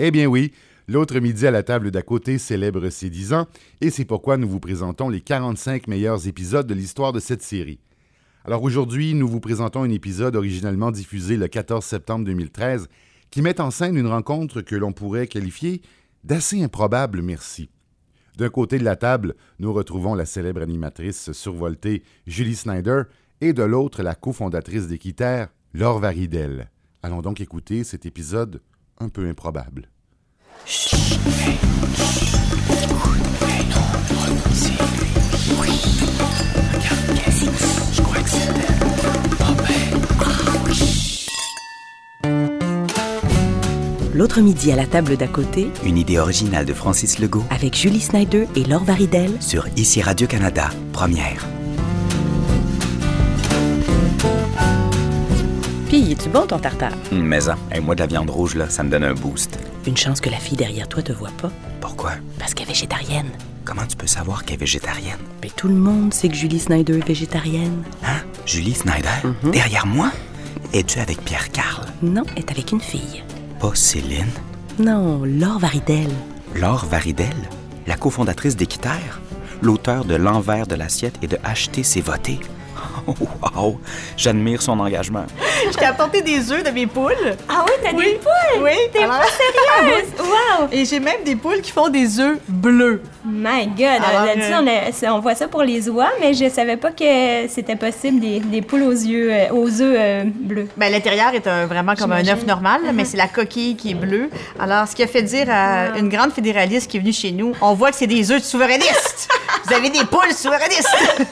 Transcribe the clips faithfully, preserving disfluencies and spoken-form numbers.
Eh bien oui, l'autre midi à la table d'à côté célèbre ses dix ans, et c'est pourquoi nous vous présentons les quarante-cinq meilleurs épisodes de l'histoire de cette série. Alors aujourd'hui, nous vous présentons un épisode originellement diffusé le quatorze septembre deux mille treize, qui met en scène une rencontre que l'on pourrait qualifier d'assez improbable, merci. D'un côté de la table, nous retrouvons la célèbre animatrice survoltée Julie Snyder, et de l'autre, la cofondatrice d'Équiterre, Laure Waridel. Allons donc écouter cet épisode un peu improbable. Chut, hey, chut, hey, non, renonce. Oui, regarde, quasi, je crois que c'est elle. Oh ben, ah oui. L'autre midi à la table d'à côté. Une idée originale de Francis Legault. Avec Julie Snyder et Laure Waridel. Sur I C I Radio-Canada, première. Pis, es-tu bon ton tartare? Mmh, mais hein, hey, moi de la viande rouge, là, ça me donne un boost. Une chance que la fille derrière toi te voit pas. Pourquoi? Parce qu'elle est végétarienne. Comment tu peux savoir qu'elle est végétarienne? Mais tout le monde sait que Julie Snyder est végétarienne. Hein? Julie Snyder? Mm-hmm. Derrière moi? Es-tu avec Pierre-Karl? Non, elle est avec une fille. Pas Céline? Non, Laure Waridel. Laure Waridel? La cofondatrice d'Équiterre? L'auteur de L'envers de l'assiette et de Acheter ses votées? Oh, wow! J'admire son engagement. Je t'ai apporté des œufs de mes poules. Ah oui, t'as oui. des poules? Oui. T'es alors... pas sérieuse? Wow! Et j'ai même des poules qui font des œufs bleus. My God! Alors, là-dessus, euh... on, a, on voit ça pour les oies, mais je savais pas que c'était possible des, des poules aux yeux, aux œufs euh, bleus. Ben, l'intérieur est un, vraiment comme j'imagine. Un œuf normal, mm-hmm. mais c'est la coquille qui est bleue. Alors, ce qui a fait dire à wow. une grande fédéraliste qui est venue chez nous, on voit que c'est des œufs de souverainistes! Vous avez des poules souverainistes!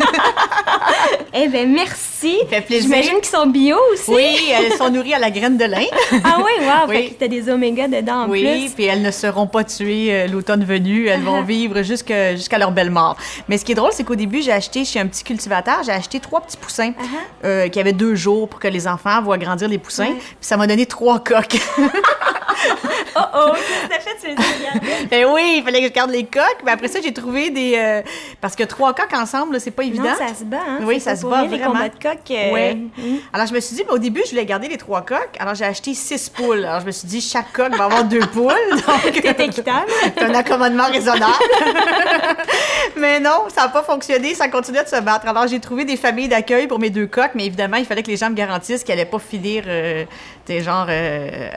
Eh bien, merci! Ça fait plaisir. J'imagine qu'ils sont bio aussi. Oui, elles sont nourries à la graine de lin. Ah oui, wow! Oui. Fait que t'as des oméga dedans en oui, plus. Oui, puis elles ne seront pas tuées l'automne venu. Elles vont vivre jusqu'à, jusqu'à leur belle mort. Mais ce qui est drôle, c'est qu'au début, j'ai acheté chez un petit cultivateur, j'ai acheté trois petits poussins uh-huh. euh, qui avaient deux jours pour que les enfants voient grandir les poussins. Ouais. Puis ça m'a donné trois coques. Oh oh! Qu'est-ce que t'as fait? Ben oui, il fallait que je garde les coques. Mais après ça, j'ai trouvé des... Euh, parce que trois coques ensemble, là, c'est pas évident. Non, ça se bat, hein? Oui, ça, ça se bat, vraiment. Les combats de coques. Euh... Ouais. Mm-hmm. Alors, je me suis dit, ben, au début, je voulais garder les trois coques. Alors, j'ai acheté six poules. Alors, je me suis dit, chaque coque va avoir deux poules. Donc... T'es équitable. C'est un accommodement raisonnable. Mais non, ça n'a pas fonctionné. Ça continuait de se battre. Alors, j'ai trouvé des familles d'accueil pour mes deux coques. Mais évidemment, il fallait que les gens me garantissent qu'elles n'allaient pas finir, euh, des genres, euh,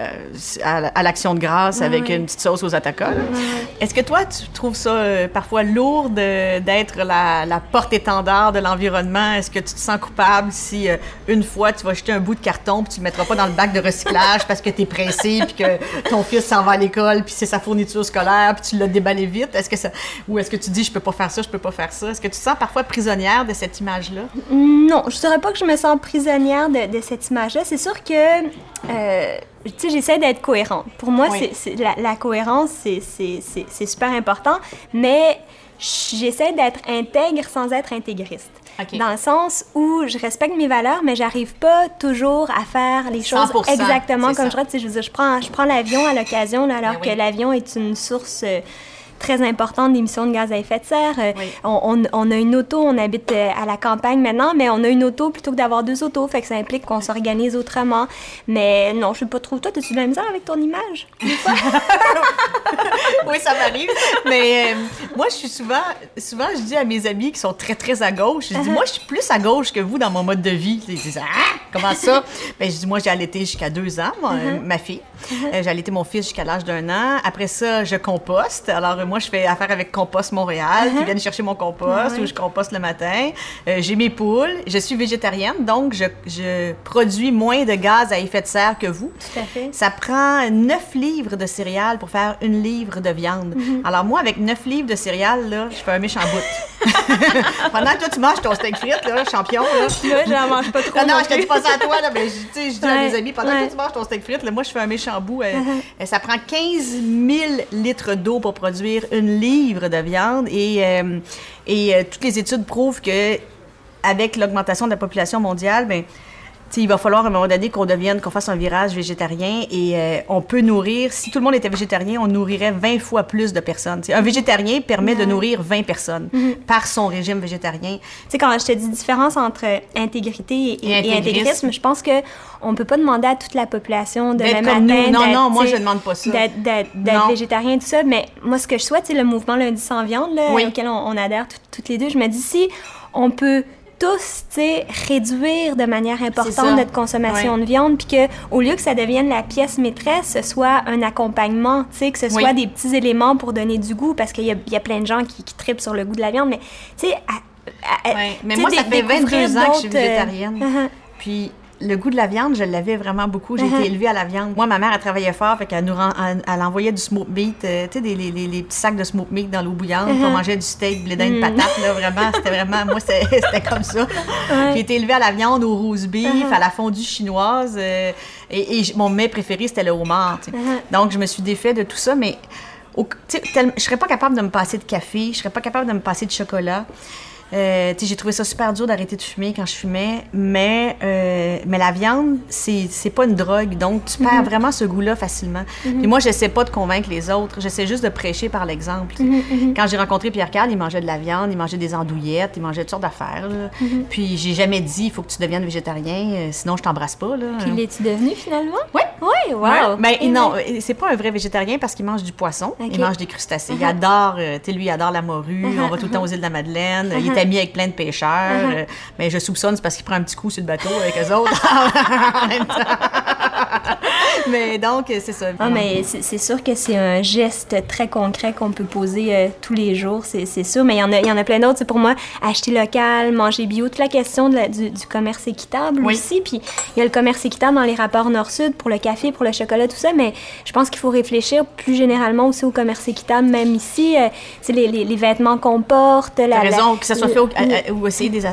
à, à l'action de grâce ouais, avec ouais. une petite sauce aux attaquants. Ouais. Est-ce que toi, tu trouves ça euh, parfois lourd de, d'être la, la porte-étendard de l'environnement? Est-ce que tu te sens coupable si euh, une fois, tu vas jeter un bout de carton puis tu le mettras pas dans le bac de recyclage parce que t'es pressé puis que ton fils s'en va à l'école puis c'est sa fourniture scolaire puis tu l'as déballé vite? Est-ce que ça... Ou est-ce que tu dis, je peux pas faire ça, je peux pas faire ça? Est-ce que tu te sens parfois prisonnière de cette image-là? Non, je dirais pas que je me sens prisonnière de, de cette image-là. C'est sûr que... Euh, tu sais, j'essaie d'être cohérente. Pour moi, oui. c'est, c'est, la, la cohérence, c'est, c'est, c'est, c'est super important, mais j'essaie d'être intègre sans être intégriste. Okay. Dans le sens où je respecte mes valeurs, mais j'arrive pas toujours à faire les choses exactement comme ça. je veux dire, je veux dire, je prends, je prends l'avion à l'occasion, là, alors oui. que l'avion est une source... Euh, très importante d'émissions de gaz à effet de serre. Euh, oui. on, on, on a une auto, on habite euh, à la campagne maintenant, mais on a une auto plutôt que d'avoir deux autos, fait que ça implique qu'on s'organise autrement. Mais non, je sais pas trop. Toi, t'as-tu de la misère avec ton image? Oui, ça m'arrive. Mais euh, moi, je suis souvent... Souvent, je dis à mes amis qui sont très, très à gauche, je dis, uh-huh. moi, je suis plus à gauche que vous dans mon mode de vie. Ils disent, ah, comment ça? Bien, je dis, moi, j'ai allaité jusqu'à deux ans, moi, uh-huh. ma fille. Uh-huh. J'ai allaité mon fils jusqu'à l'âge d'un an. Après ça, je composte. Alors, moi, je fais affaire avec Compost Montréal, uh-huh. qui viennent chercher mon compost, uh-huh. où je composte le matin. Euh, j'ai mes poules, je suis végétarienne, donc je, je produis moins de gaz à effet de serre que vous. Tout à fait. Ça prend neuf livres de céréales pour faire une livre de viande. Uh-huh. Alors moi, avec neuf livres de céréales, là, je fais un méchant bout. Pendant que toi, tu manges ton steak frites, là, champion. Là, là j'en mange pas trop. Non, non, je te dis pas ça à toi, là, mais je dis ouais. à mes amis, pendant ouais. que tu manges ton steak frites, là, moi, je fais un méchant bout. Euh, uh-huh. Ça prend quinze mille litres d'eau pour produire une livre de viande et, euh, et euh, toutes les études prouvent que avec l'augmentation de la population mondiale, ben T'sais, il va falloir à un moment donné qu'on devienne, qu'on fasse un virage végétarien et euh, on peut nourrir, si tout le monde était végétarien, on nourrirait vingt fois plus de personnes. T'sais, un végétarien permet ouais. de nourrir vingt personnes mm-hmm. par son régime végétarien. Tu sais, quand je te dis différence entre intégrité et, et, intégrisme. et intégrisme, je pense qu'on ne peut pas demander à toute la population de même atteindre... Non, non, moi je ne demande pas ça. D'être, d'être, d'être végétarien, tout ça, mais moi ce que je souhaite, c'est le mouvement Lundi sans viande, là, oui. auquel on, on adhère tout, toutes les deux. Je me dis, si on peut... tous, tu sais, réduire de manière importante notre consommation ouais. de viande, puis que au lieu que ça devienne la pièce maîtresse, ce soit un accompagnement, tu sais, que ce oui. soit des petits éléments pour donner du goût, parce qu'il y a, y a plein de gens qui, qui trippent sur le goût de la viande, mais tu sais, ouais. mais moi, des, ça fait vingt-deux ans que je suis végétarienne, euh... puis le goût de la viande, je l'avais vraiment beaucoup. J'ai uh-huh. été élevée à la viande. Moi, ma mère, elle travaillait fort, fait qu'elle nous rend, elle, elle envoyait du smoked meat, euh, tu sais, les, les, les petits sacs de smoked meat dans l'eau bouillante. Uh-huh. On mangeait du steak, blé d'Inde, mm. patate, là, vraiment. C'était vraiment, moi, c'était, c'était comme ça. Uh-huh. J'ai été élevée à la viande, au roast beef, uh-huh. à la fondue chinoise. Euh, et, et mon mets préféré, c'était le homard. Uh-huh. Donc, je me suis défaite de tout ça, mais au, tel, je serais pas capable de me passer de café, je serais pas capable de me passer de chocolat. Euh, j'ai trouvé ça super dur d'arrêter de fumer quand je fumais, mais, euh, mais la viande, c'est, c'est pas une drogue, donc tu mm-hmm. perds vraiment ce goût-là facilement. Mm-hmm. Puis moi, j'essaie pas de convaincre les autres, j'essaie juste de prêcher par l'exemple. Mm-hmm. Quand j'ai rencontré Pierre-Karl, il mangeait de la viande, il mangeait des andouillettes, il mangeait toutes sortes d'affaires. Mm-hmm. Puis j'ai jamais dit, il faut que tu deviennes végétarien, euh, sinon je t'embrasse pas. Là. Puis l'es-tu devenu finalement? Oui. Oui, wow. Ouais. Mais mm-hmm. non, c'est pas un vrai végétarien parce qu'il mange du poisson, okay. il mange des crustacés. Mm-hmm. Il adore, euh, tu sais, lui, il adore la morue, mm-hmm. on va tout le temps aux Îles de la Madeleine, mm-hmm. il est avec plein de pêcheurs, uh-huh. euh, mais je soupçonne, c'est parce qu'il prend un petit coup sur le bateau avec eux autres en même temps. Mais donc, c'est ça. Ah, mais c'est, c'est sûr que c'est un geste très concret qu'on peut poser euh, tous les jours, c'est, c'est sûr. Mais il y en a, il y en a plein d'autres. C'est pour moi, acheter local, manger bio, toute la question de la, du, du commerce équitable oui. aussi. Puis il y a le commerce équitable dans les rapports Nord-Sud pour le café, pour le chocolat, tout ça. Mais je pense qu'il faut réfléchir plus généralement aussi au commerce équitable, même ici. Euh, tu sais, les, les, les vêtements qu'on porte. La, T'as raison, la, que ça soit fait au, à, à, ou essayer des,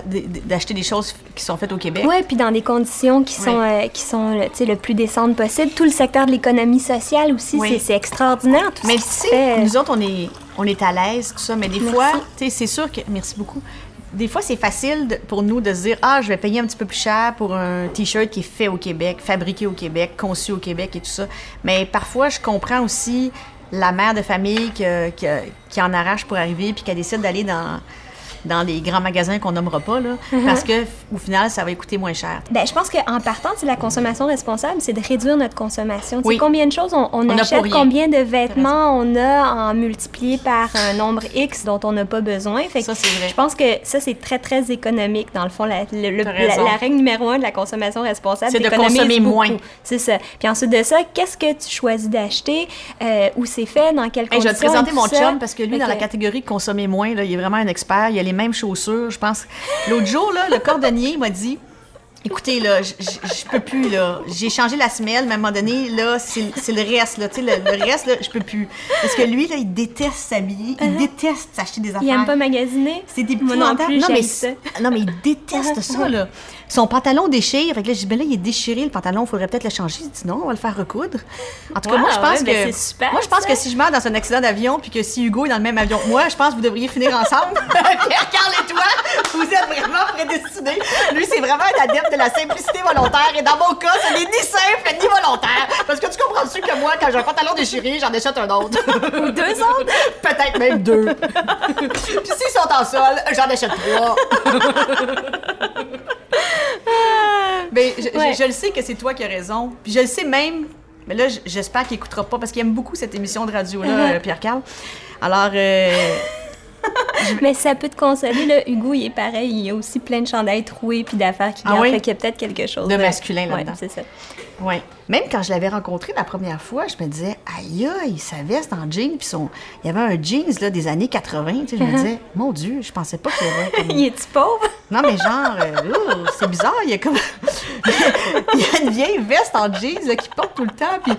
d'acheter des choses qui sont faites au Québec. Oui, puis dans des conditions qui sont, oui. euh, qui sont tu sais, le plus décentes possible. Tout le secteur de l'économie sociale aussi, oui. c'est, c'est extraordinaire tout mais ce qui se fait. Nous autres, on est, on est à l'aise, tout ça, mais des merci. fois, tu sais, c'est sûr que... Merci beaucoup. Des fois, c'est facile de, pour nous de se dire « Ah, je vais payer un petit peu plus cher pour un T-shirt qui est fait au Québec, fabriqué au Québec, conçu au Québec et tout ça. » Mais parfois, je comprends aussi la mère de famille que, que, qui en arrache pour arriver puis qui décide d'aller dans... dans les grands magasins qu'on nommera pas, là, uh-huh. parce qu'au final, ça va coûter moins cher. Bien, je pense qu'en partant, c'est la consommation responsable, c'est de réduire notre consommation. Oui. Combien de choses on, on, on achète, combien de vêtements on a en multiplié par un nombre X dont on n'a pas besoin. Fait que ça, c'est vrai. Je pense que ça, c'est très, très économique. Dans le fond, la, le, le, la, la règle numéro un de la consommation responsable, c'est de consommer beaucoup. moins. C'est ça. Puis ensuite de ça, qu'est-ce que tu choisis d'acheter? Euh, où c'est fait? Dans quelles hey, conditions? Je vais te présenter mon chum, parce que lui, okay. dans la catégorie consommer moins, là, il est vraiment un expert. Il y a les mêmes chaussures, je pense. L'autre jour, là, le cordonnier m'a dit « Écoutez, là, je peux plus, là. J'ai changé la semelle, mais à un moment donné, là, c'est, c'est le reste, là. Tu sais, le, le reste, là, je peux plus. » Parce que lui, là, il déteste s'habiller, uh-huh. il déteste s'acheter des affaires. Il aime pas magasiner. C'est des petits non, plus, non, mais, ça. non, mais il déteste ça, là. Son pantalon déchire. Fait que là, je dis, ben là, il est déchiré, le pantalon, il faudrait peut-être le changer. Il dit, non, on va le faire recoudre. En tout wow, cas, moi, je pense ouais, que... Ben c'est super, moi, je pense ça. que si je meurs dans un accident d'avion puis que si Hugo est dans le même avion que moi, je pense que vous devriez finir ensemble. Pierre-Karl et toi, vous êtes vraiment prédestinés. Lui, c'est vraiment un adepte de la simplicité volontaire. Et dans mon cas, ce n'est ni simple ni volontaire. Parce que tu comprends sûr que moi, quand j'ai un pantalon déchiré, j'en achète un autre. Ou deux autres? Peut-être même deux. Puis s'ils sont en sol, j'en achète trois. Mais je, ouais. je, je le sais que c'est toi qui as raison. Puis je le sais même, mais là, j'espère qu'il n'écoutera pas parce qu'il aime beaucoup cette émission de radio-là, Pierre-Karl. Alors... Euh... Mais ça peut te consoler, là. Hugo, il est pareil. Il y a aussi plein de chandails troués puis d'affaires qui ah gardent. Oui? Fait qu'il y a peut-être quelque chose de masculin là-dedans. Ouais, c'est ça. Oui. Même quand je l'avais rencontré la première fois, je me disais, aïe, aïe, sa veste en jean, puis son. Il y avait un jeans là, des années quatre-vingt. Tu sais, je me disais, mon Dieu, je pensais pas qu'il avait. Comme... Il est-tu pauvre? Non, mais genre, euh, oh, c'est bizarre. Il y a comme. Il y a une vieille veste en jeans là, qu'il porte tout le temps. Puis...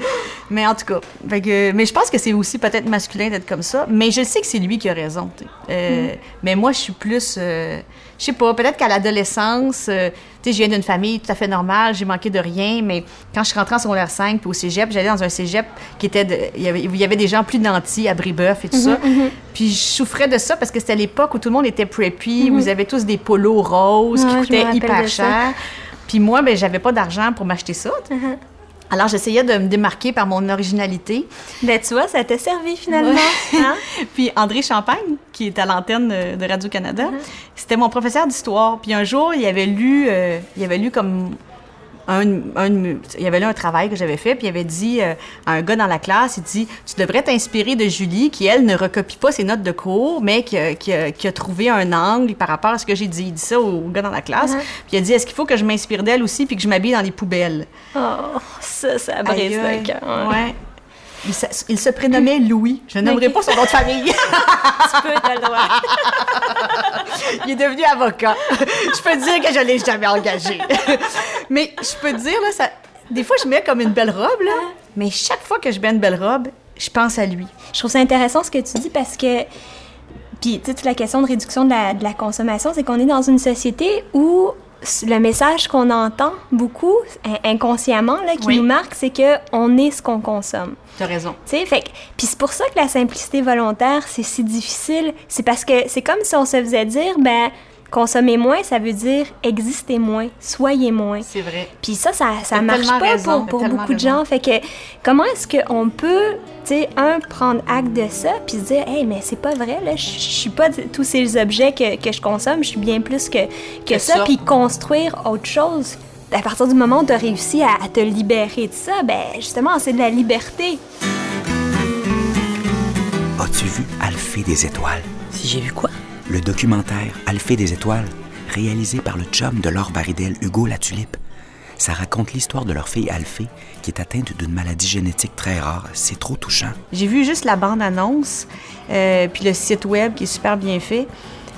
Mais en tout cas, fait que... mais je pense que c'est aussi peut-être masculin d'être comme ça. Mais je sais que c'est lui qui a raison. Euh, mm. Mais moi, je suis plus. Euh... Je sais pas, peut-être qu'à l'adolescence, euh, tu sais, je viens d'une famille tout à fait normale, j'ai manqué de rien, mais quand je suis rentrée en secondaire cinq puis au cégep, j'allais dans un cégep qui était... De, il, y avait, il y avait des gens plus nantis à Brébeuf et tout mm-hmm, ça. Mm-hmm. Puis je souffrais de ça parce que c'était à l'époque où tout le monde était preppy, mm-hmm. où ils avaient tous des polos roses ouais, qui coûtaient hyper cher. Puis moi, ben j'avais pas d'argent pour m'acheter ça. Mm-hmm. Alors, j'essayais de me démarquer par mon originalité. Ben tu vois, ça t'a servi, finalement. Ouais. Hein? Puis André Champagne, qui est à l'antenne de Radio-Canada, mm-hmm. c'était mon professeur d'histoire. Puis un jour, il avait lu, euh, il avait lu comme... Un, un, il y avait là un travail que j'avais fait, puis il avait dit euh, à un gars dans la classe, il dit « Tu devrais t'inspirer de Julie, qui, elle, ne recopie pas ses notes de cours, mais qui a, qui a, qui a trouvé un angle par rapport à ce que j'ai dit. » Il dit ça au, au gars dans la classe. Mm-hmm. Puis il a dit « Est-ce qu'il faut que je m'inspire d'elle aussi, puis que je m'habille dans les poubelles? » Oh, ça, ça brise le cœur. Hein? Ouais. Il, ça, il se prénommait Louis. Je nommerai okay. pas son nom de famille. Tu peux, t'as le droit. Il est devenu avocat. Je peux dire que je ne l'ai jamais engagé. Mais je peux dire, là, ça... des fois, je mets comme une belle robe, là, mais chaque fois que je mets une belle robe, je pense à lui. Je trouve ça intéressant ce que tu dis parce que... Puis, tu sais, toute la question de réduction de la, de la consommation, c'est qu'on est dans une société où le message qu'on entend beaucoup, inconsciemment, là, qui oui. nous marque, c'est qu'on est ce qu'on consomme. T'as raison. Tu sais, fait puis c'est pour ça que la simplicité volontaire, c'est si difficile. C'est parce que c'est comme si on se faisait dire, ben consommer moins, ça veut dire exister moins, soyez moins. C'est vrai. Puis ça, ça, ça marche pas raison, pour, pour beaucoup raison. de gens. Fait que comment est-ce qu'on peut, tu sais, un, prendre acte de ça, puis se dire, hey, mais c'est pas vrai, là, je suis pas tous ces objets que, que je consomme, je suis bien plus que, que, que ça, ça. Puis construire autre chose. À partir du moment où tu as réussi à, à te libérer de ça, ben justement, c'est de la liberté. As-tu vu Alphée des étoiles? Si j'ai vu quoi? Le documentaire « Alphée des étoiles », réalisé par le chum de Laure Waridel, Hugo Latulipe. Ça raconte l'histoire de leur fille Alphée, qui est atteinte d'une maladie génétique très rare. C'est trop touchant. J'ai vu juste la bande-annonce, euh, puis le site web qui est super bien fait.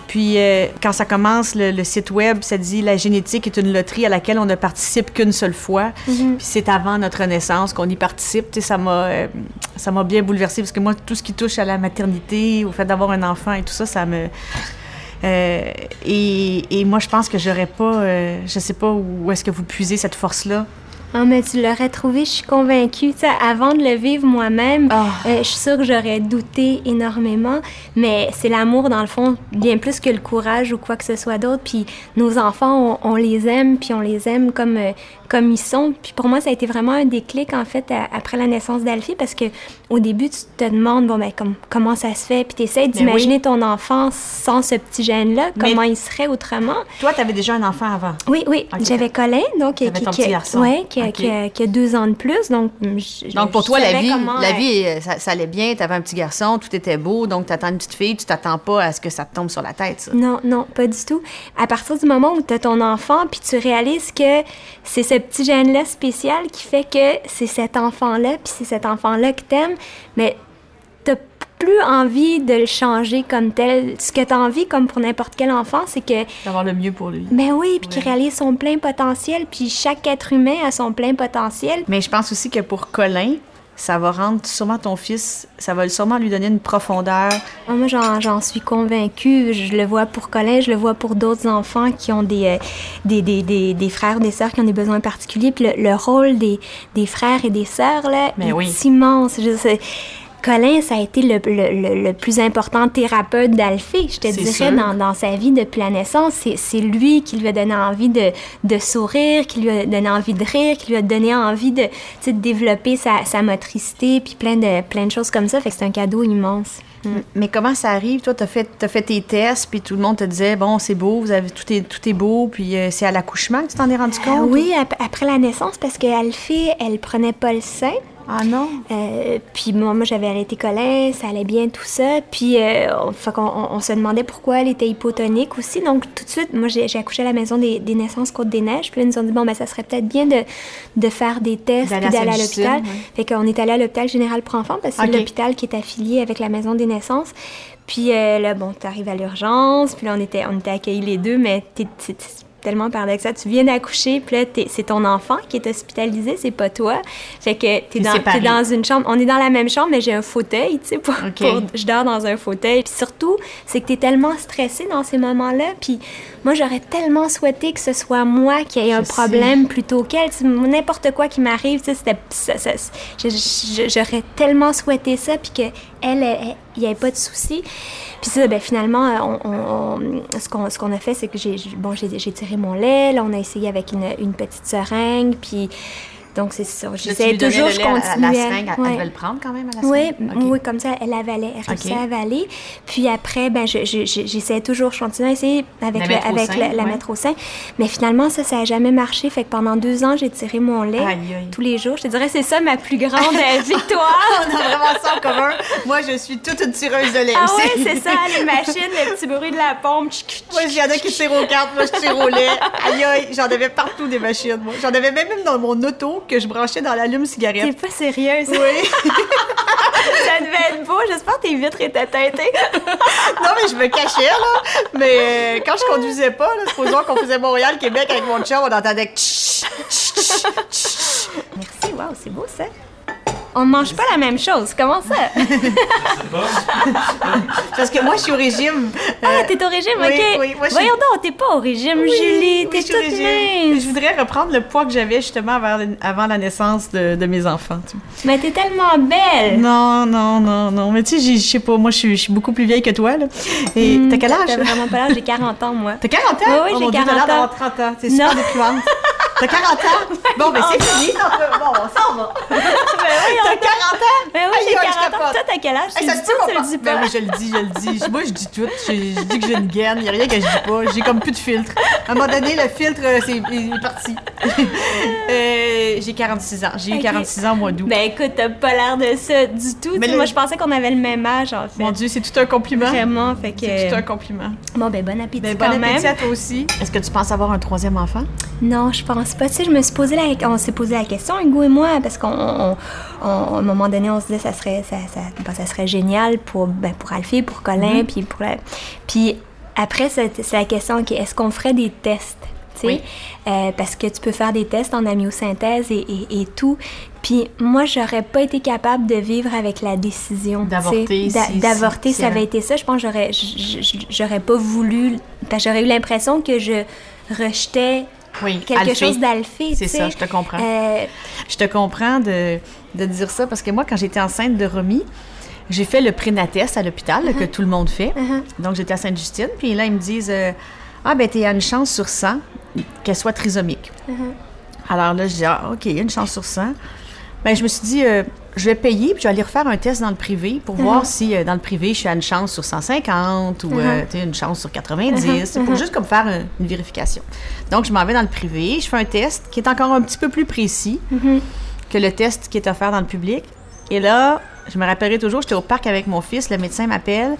Puis euh, quand ça commence, le, le site web, ça dit « La génétique est une loterie à laquelle on ne participe qu'une seule fois. Mm-hmm. » Puis c'est avant notre naissance qu'on y participe. Tu sais, ça m'a, euh, ça m'a bien bouleversée parce que moi, tout ce qui touche à la maternité, au fait d'avoir un enfant et tout ça, ça me... Euh, et, et moi, je pense que j'aurais pas... Euh, je sais pas où est-ce que vous puisez cette force-là. Ah, mais tu l'aurais trouvé, je suis convaincue. T'sais, avant de le vivre moi-même, oh. euh, je suis sûre que j'aurais douté énormément. Mais c'est l'amour, dans le fond, bien plus que le courage ou quoi que ce soit d'autre. Puis nos enfants, on, on les aime, puis on les aime comme, euh, comme ils sont. Puis pour moi, ça a été vraiment un déclic, en fait, à, après la naissance d'Alphée. Parce qu'au début, tu te demandes, bon, ben, com- comment ça se fait? Puis tu essaies d'imaginer oui. ton enfant sans ce petit gène-là, comment mais il serait autrement. Toi, tu avais déjà un enfant avant? Oui, oui. Okay. J'avais Colin, donc... T'avais qui, ton qui, petit garçon. Ouais, qui, Okay. Qui a deux ans de plus, donc... Je, donc, pour je toi, la vie, comment... la vie ça, ça allait bien, t'avais un petit garçon, tout était beau, donc t'attends une petite fille, tu t'attends pas à ce que ça te tombe sur la tête, ça. Non, non, pas du tout. À partir du moment où t'as ton enfant, puis tu réalises que c'est ce petit gène-là spécial qui fait que c'est cet enfant-là, puis c'est cet enfant-là que t'aimes, mais t'as plus envie de le changer comme tel. Ce que t'as envie, comme pour n'importe quel enfant, c'est que... D'avoir le mieux pour lui. Ben oui, puis ouais. qu'il réalise son plein potentiel, puis chaque être humain a son plein potentiel. Mais je pense aussi que pour Colin, ça va rendre sûrement ton fils, ça va sûrement lui donner une profondeur. Moi, j'en, j'en suis convaincue. Je le vois pour Colin, je le vois pour d'autres enfants qui ont des, euh, des, des, des, des frères ou des sœurs qui ont des besoins particuliers. Puis le, le rôle des, des frères et des sœurs, là, mais est oui. immense. Je sais, Colin, ça a été le, le, le, le plus important thérapeute d'Alphée, je te c'est dirais, dans, dans sa vie depuis la naissance. C'est, c'est lui qui lui a donné envie de, de sourire, qui lui a donné envie de rire, qui lui a donné envie de, de développer sa, sa motricité, puis plein de, plein de choses comme ça. Fait que c'est un cadeau immense. Mm. Mais comment ça arrive? Toi, t'as fait, t'as fait tes tests, puis tout le monde te disait, bon, c'est beau, vous avez, tout, est, tout est beau, puis euh, c'est à l'accouchement que tu t'en es rendu compte? Euh, oui, ap- après la naissance, parce qu'Alphée, elle prenait pas le sein. Ah non? Euh, puis moi, moi, j'avais allaité Colin, ça allait bien, tout ça. Puis euh, on, fait qu'on, on, on se demandait pourquoi elle était hypotonique aussi. Donc tout de suite, moi, j'ai, j'ai accouché à la maison des, des naissances Côte-des-Neiges. Puis là, ils nous ont dit, bon, ben ça serait peut-être bien de, de faire des tests puis d'aller à l'hôpital. Oui. Fait qu'on est allé à l'hôpital général pour enfants parce que okay. c'est l'hôpital qui est affilié avec la maison des naissances. Puis euh, là, bon, t'arrives à l'urgence. Puis là, on était, on était accueillis les deux, mais t'es... t'es, t'es tellement paradoxal. Tu viens d'accoucher, puis là, t'es, c'est ton enfant qui est hospitalisé, c'est pas toi. Fait que t'es dans, t'es dans une chambre. On est dans la même chambre, mais j'ai un fauteuil, tu sais, pour, okay. pour... Je dors dans un fauteuil. Puis surtout, c'est que t'es tellement stressée dans ces moments-là, puis moi, j'aurais tellement souhaité que ce soit moi qui ait un je problème sais. plutôt qu'elle. T'sais, n'importe quoi qui m'arrive, tu sais, c'était... Ça, ça, j'aurais tellement souhaité ça, puis qu'elle... Elle, elle, il n'y avait pas de souci. Puis ça, ben, finalement, on, on, on, ce, qu'on, ce qu'on a fait, c'est que j'ai, bon, j'ai, j'ai tiré mon lait, là, on a essayé avec une, une petite seringue, puis... Donc, c'est ça. J'essayais toujours, je continuais. La seringue, elle, ouais. elle devait le prendre quand même à la seringue? Oui, okay. oui comme ça, elle avalait, elle réussissait okay. à avaler. Puis après, ben, je, je, j'essayais toujours, je continuais à essayer avec la, le, mettre, avec au sein, le, la ouais. mettre au sein. Mais finalement, ça, ça n'a jamais marché. Fait que pendant deux ans, j'ai tiré mon lait aïe, aïe. tous les jours. Je te dirais, c'est ça ma plus grande victoire. On a vraiment ça en commun. Moi, je suis toute une tireuse de lait ah, aussi. Ah oui, c'est ça, les machines, le petit bruit de la pompe. Moi, il y en a qui tirent aux cartes, moi, je tire au lait. Aïe, aïe, j'en avais partout des machines. Moi. J'en avais même dans mon auto. Que je branchais dans l'allume-cigarette. T'es pas sérieuse? Oui. Ça devait être beau. J'espère que tes vitres étaient teintées. Non, mais je me cachais, là. Mais quand je conduisais pas, là, supposons qu'on faisait Montréal-Québec avec mon chum, on entendait... Merci, wow, c'est beau, ça. On ne mange pas la même chose. Comment ça? Parce que moi, je suis au régime. Euh... Ah, t'es au régime, oui, OK. Oui, moi, voyons donc, t'es pas au régime, oui, Julie. Oui, t'es toute mince. Je voudrais reprendre le poids que j'avais justement avant, avant la naissance de, de mes enfants. Tu sais. Mais t'es tellement belle. Non, non, non, non. Mais tu sais, je sais pas, moi, je suis beaucoup plus vieille que toi. Là. Et mmh, t'as quel âge? T'as vraiment pas l'âge. J'ai quarante ans, moi. T'as quarante ans? Oui, oui, oh, j'ai quarante ans. T'as l'air d'avoir trente ans. C'est super déprimante. T'as quarante ans? Bon, ben c'est fini. Bon, on s'en va. Ben, oui, t'as quarante ans? Ben oui, j'ai quarante ans. Toi, t'as quel âge? Hey, ça se dit pas, ça se dit pas. Ben oui, je le dis, je le dis. Moi, je dis tout. Je, je dis que j'ai une gaine. Il y a rien que je dis pas. J'ai comme plus de filtre. À un moment donné, le filtre, c'est il est parti. euh, j'ai quarante-six ans. J'ai okay. eu quarante-six ans au mois d'août. Ben écoute, t'as pas l'air de ça du tout. Mais le... Moi, je pensais qu'on avait le même âge, en fait. Mon Dieu, c'est tout un compliment. Vraiment, fait que... C'est tout un compliment. Bon, ben bon appétit ben, quand même. Bon appétit à toi aussi. Est-ce que tu penses avoir un troisième enfant? Non, je pense pas. Tu sais, je me suis posé la... On s'est posé la question, Hugo et moi, parce qu'on... On, on, à un moment donné, on se disait que ça serait, ça, ça, ben, ça serait génial pour, ben, pour Alphée, pour Colin, mm-hmm. puis pour la... Puis après, c'est, c'est la question, okay, est-ce qu'on ferait des tests, tu sais? Oui. Euh, parce que tu peux faire des tests en amyosynthèse et, et, et tout. Puis moi, j'aurais pas été capable de vivre avec la décision. D'avorter. D'a- si, d'avorter, si, ça si, avait hein. été ça. Je pense que j'aurais, j'aurais pas voulu... Ben, j'aurais eu l'impression que je rejetais... Oui, quelque Alphée. chose d'Alphée, tu sais. C'est ça, je te comprends. Euh... Je te comprends de, de dire ça, parce que moi, quand j'étais enceinte de Romy, j'ai fait le prénatest à l'hôpital, uh-huh. que tout le monde fait. Uh-huh. Donc, j'étais à Sainte-Justine, puis là, ils me disent euh, « Ah, ben t'es à une chance sur cent qu'elle soit trisomique. Uh-huh. » Alors là, je dis « Ah, OK, il y a une chance sur cent. » Bien, je me suis dit euh, « Je vais payer, puis je vais aller refaire un test dans le privé pour uh-huh. voir si, euh, dans le privé, je suis à une chance sur cent cinquante ou uh-huh. euh, tu sais, une chance sur quatre-vingt-dix, uh-huh. pour juste comme faire une, une vérification. » Donc, je m'en vais dans le privé, je fais un test qui est encore un petit peu plus précis uh-huh. que le test qui est offert dans le public. Et là, je me rappellerai toujours, j'étais au parc avec mon fils, le médecin m'appelle,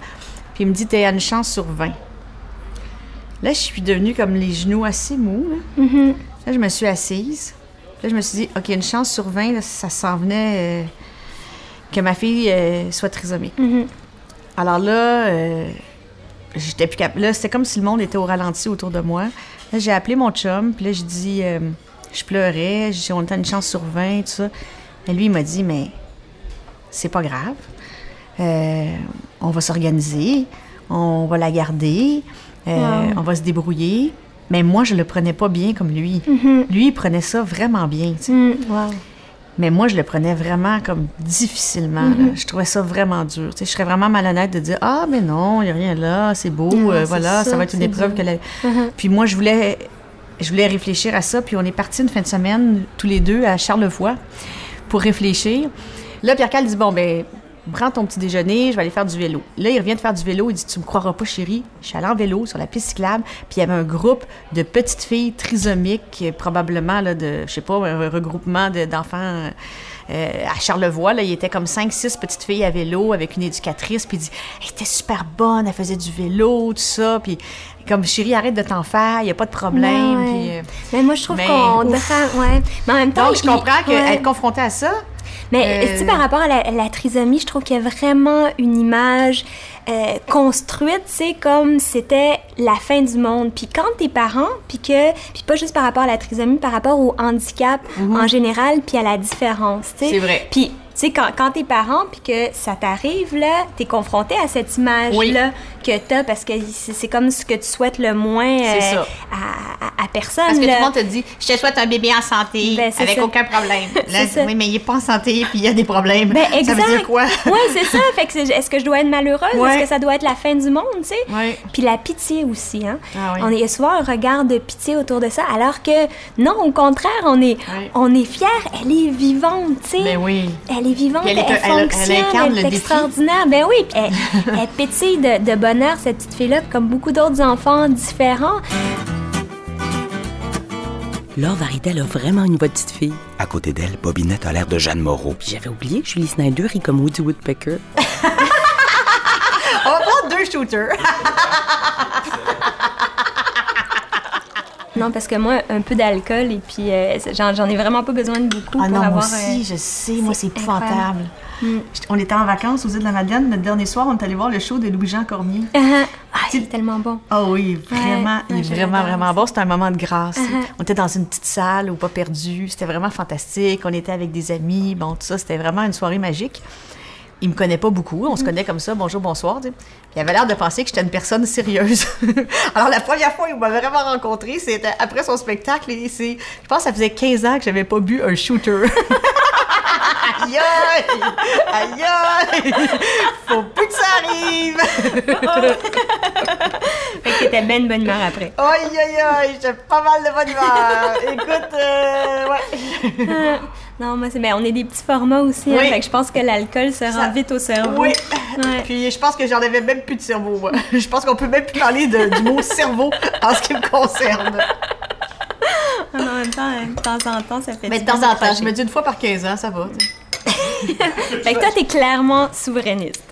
puis il me dit « T'es à une chance sur vingt. » Là, je suis devenue comme les genoux assez mous. Là, uh-huh. là je me suis assise. Là, je me suis dit, OK, une chance sur vingt, là, ça s'en venait euh, que ma fille euh, soit trisomique. Mm-hmm. Alors là, euh, j'étais plus capable. Là, c'était comme si le monde était au ralenti autour de moi. Là, j'ai appelé mon chum, puis là, j'ai dit, euh, je pleurais, j'ai dit, on était à une chance sur vingt, tout ça. Et lui, il m'a dit, mais c'est pas grave. Euh, on va s'organiser, on va la garder, euh, wow. on va se débrouiller. Mais moi, je le prenais pas bien comme lui. Mm-hmm. Lui, il prenait ça vraiment bien, tu sais. Mm, wow. Mais moi, je le prenais vraiment comme difficilement. Mm-hmm. Là. Je trouvais ça vraiment dur. Tu sais, je serais vraiment malhonnête de dire « Ah, mais non, il n'y a rien là, c'est beau, mm, euh, c'est voilà, ça, ça va être une épreuve dur. que la... Mm-hmm. » Puis moi, je voulais, je voulais réfléchir à ça. Puis on est partis une fin de semaine, tous les deux, à Charlevoix pour réfléchir. Là, Pierre-Karl dit « Bon, ben prends ton petit déjeuner, je vais aller faire du vélo. » Là, il revient de faire du vélo, il dit « Tu me croiras pas, chérie. » Je suis allée en vélo sur la piste cyclable, puis il y avait un groupe de petites filles trisomiques, probablement là, de, je sais pas, un regroupement de, d'enfants euh, à Charlevoix. Là, il était comme cinq, six petites filles à vélo avec une éducatrice, puis il dit « Elle était super bonne, elle faisait du vélo, tout ça. » Puis comme « Chérie, arrête de t'en faire, il n'y a pas de problème. » ouais. Puis, euh, mais moi, je trouve mais, qu'on... Défend, ouais. Mais en même temps... Donc, je comprends il... qu'être ouais. confrontée à ça... Mais euh... tu par rapport à la, la trisomie, je trouve qu'il y a vraiment une image euh, construite, c'est comme c'était la fin du monde. Puis quand t'es parent, puis que, puis pas juste par rapport à la trisomie, par rapport au handicap mm-hmm. en général, puis à la différence, tu sais. C'est vrai. Puis sais, quand, quand t'es parent puis que ça t'arrive, là, t'es confronté à cette image-là oui. que t'as, parce que c'est, c'est comme ce que tu souhaites le moins euh, à, à, à personne. Parce que là, tout le monde te dit, je te souhaite un bébé en santé, ben, avec ça. aucun problème. Là, c'est oui, mais il est pas en santé puis il y a des problèmes. Ben, ça exact. veut dire quoi? Oui, c'est ça. Fait que est-ce que je dois être malheureuse? Oui. Est-ce que ça doit être la fin du monde, tu sais? Oui. Puis la pitié aussi, hein? Ah, oui. On est souvent un regard de pitié autour de ça, alors que non, au contraire, on est, oui. on est fiers, elle est vivante, tu sais. Ben oui. Elle est vivante, elle, elle, elle fonctionne, elle, elle est extraordinaire. Ben oui, elle, elle pétille de, de bonheur, cette petite fille-là, comme beaucoup d'autres enfants différents. Laure Waridel a vraiment une bonne petite fille. À côté d'elle, Bobinette a l'air de Jeanne Moreau. Puis j'avais oublié que Julie Snyder est comme Woody Woodpecker. On va prendre deux shooters. Non, parce que moi, un peu d'alcool et puis euh, j'en, j'en ai vraiment pas besoin de beaucoup ah pour non, avoir... Ah non, moi aussi, euh, je sais, moi c'est épouvantable. Mm. On était en vacances aux Îles de la Madeleine, le dernier soir, on est allé voir le show de Louis-Jean Cormier. Uh-huh. Ah, il est tellement bon. Ah oh, oui, vraiment, ouais, il est vraiment, vraiment bon. C'était un moment de grâce. Uh-huh. On était dans une petite salle au Pas perdu, c'était vraiment fantastique, on était avec des amis, bon, tout ça, c'était vraiment une soirée magique. Il me connaît pas beaucoup, on se connaît comme ça, bonjour, bonsoir. Puis il avait l'air de penser que j'étais une personne sérieuse. Alors la première fois qu'il m'a vraiment rencontrée, c'était après son spectacle. Et c'est, je pense que ça faisait quinze ans que j'avais pas bu un shooter. Aïe aïe! Aïe aïe! Faut plus que ça arrive! Fait que t'étais bien de bonne humeur après. Aïe aïe aïe! J'étais pas mal de bonne humeur! Écoute, euh, ouais! Non, moi, c'est bien, on est des petits formats aussi, oui. hein, fait que je pense que l'alcool se rend ça... vite au cerveau. Oui. Ouais. Puis je pense que j'en avais même plus de cerveau, moi. Je pense qu'on peut même plus parler de, du mot cerveau en ce qui me concerne. En même temps, de temps en temps, ça fait... Mais de temps en temps, je me dis une fois par quinze ans, ça va. Fait que toi, t'es clairement souverainiste.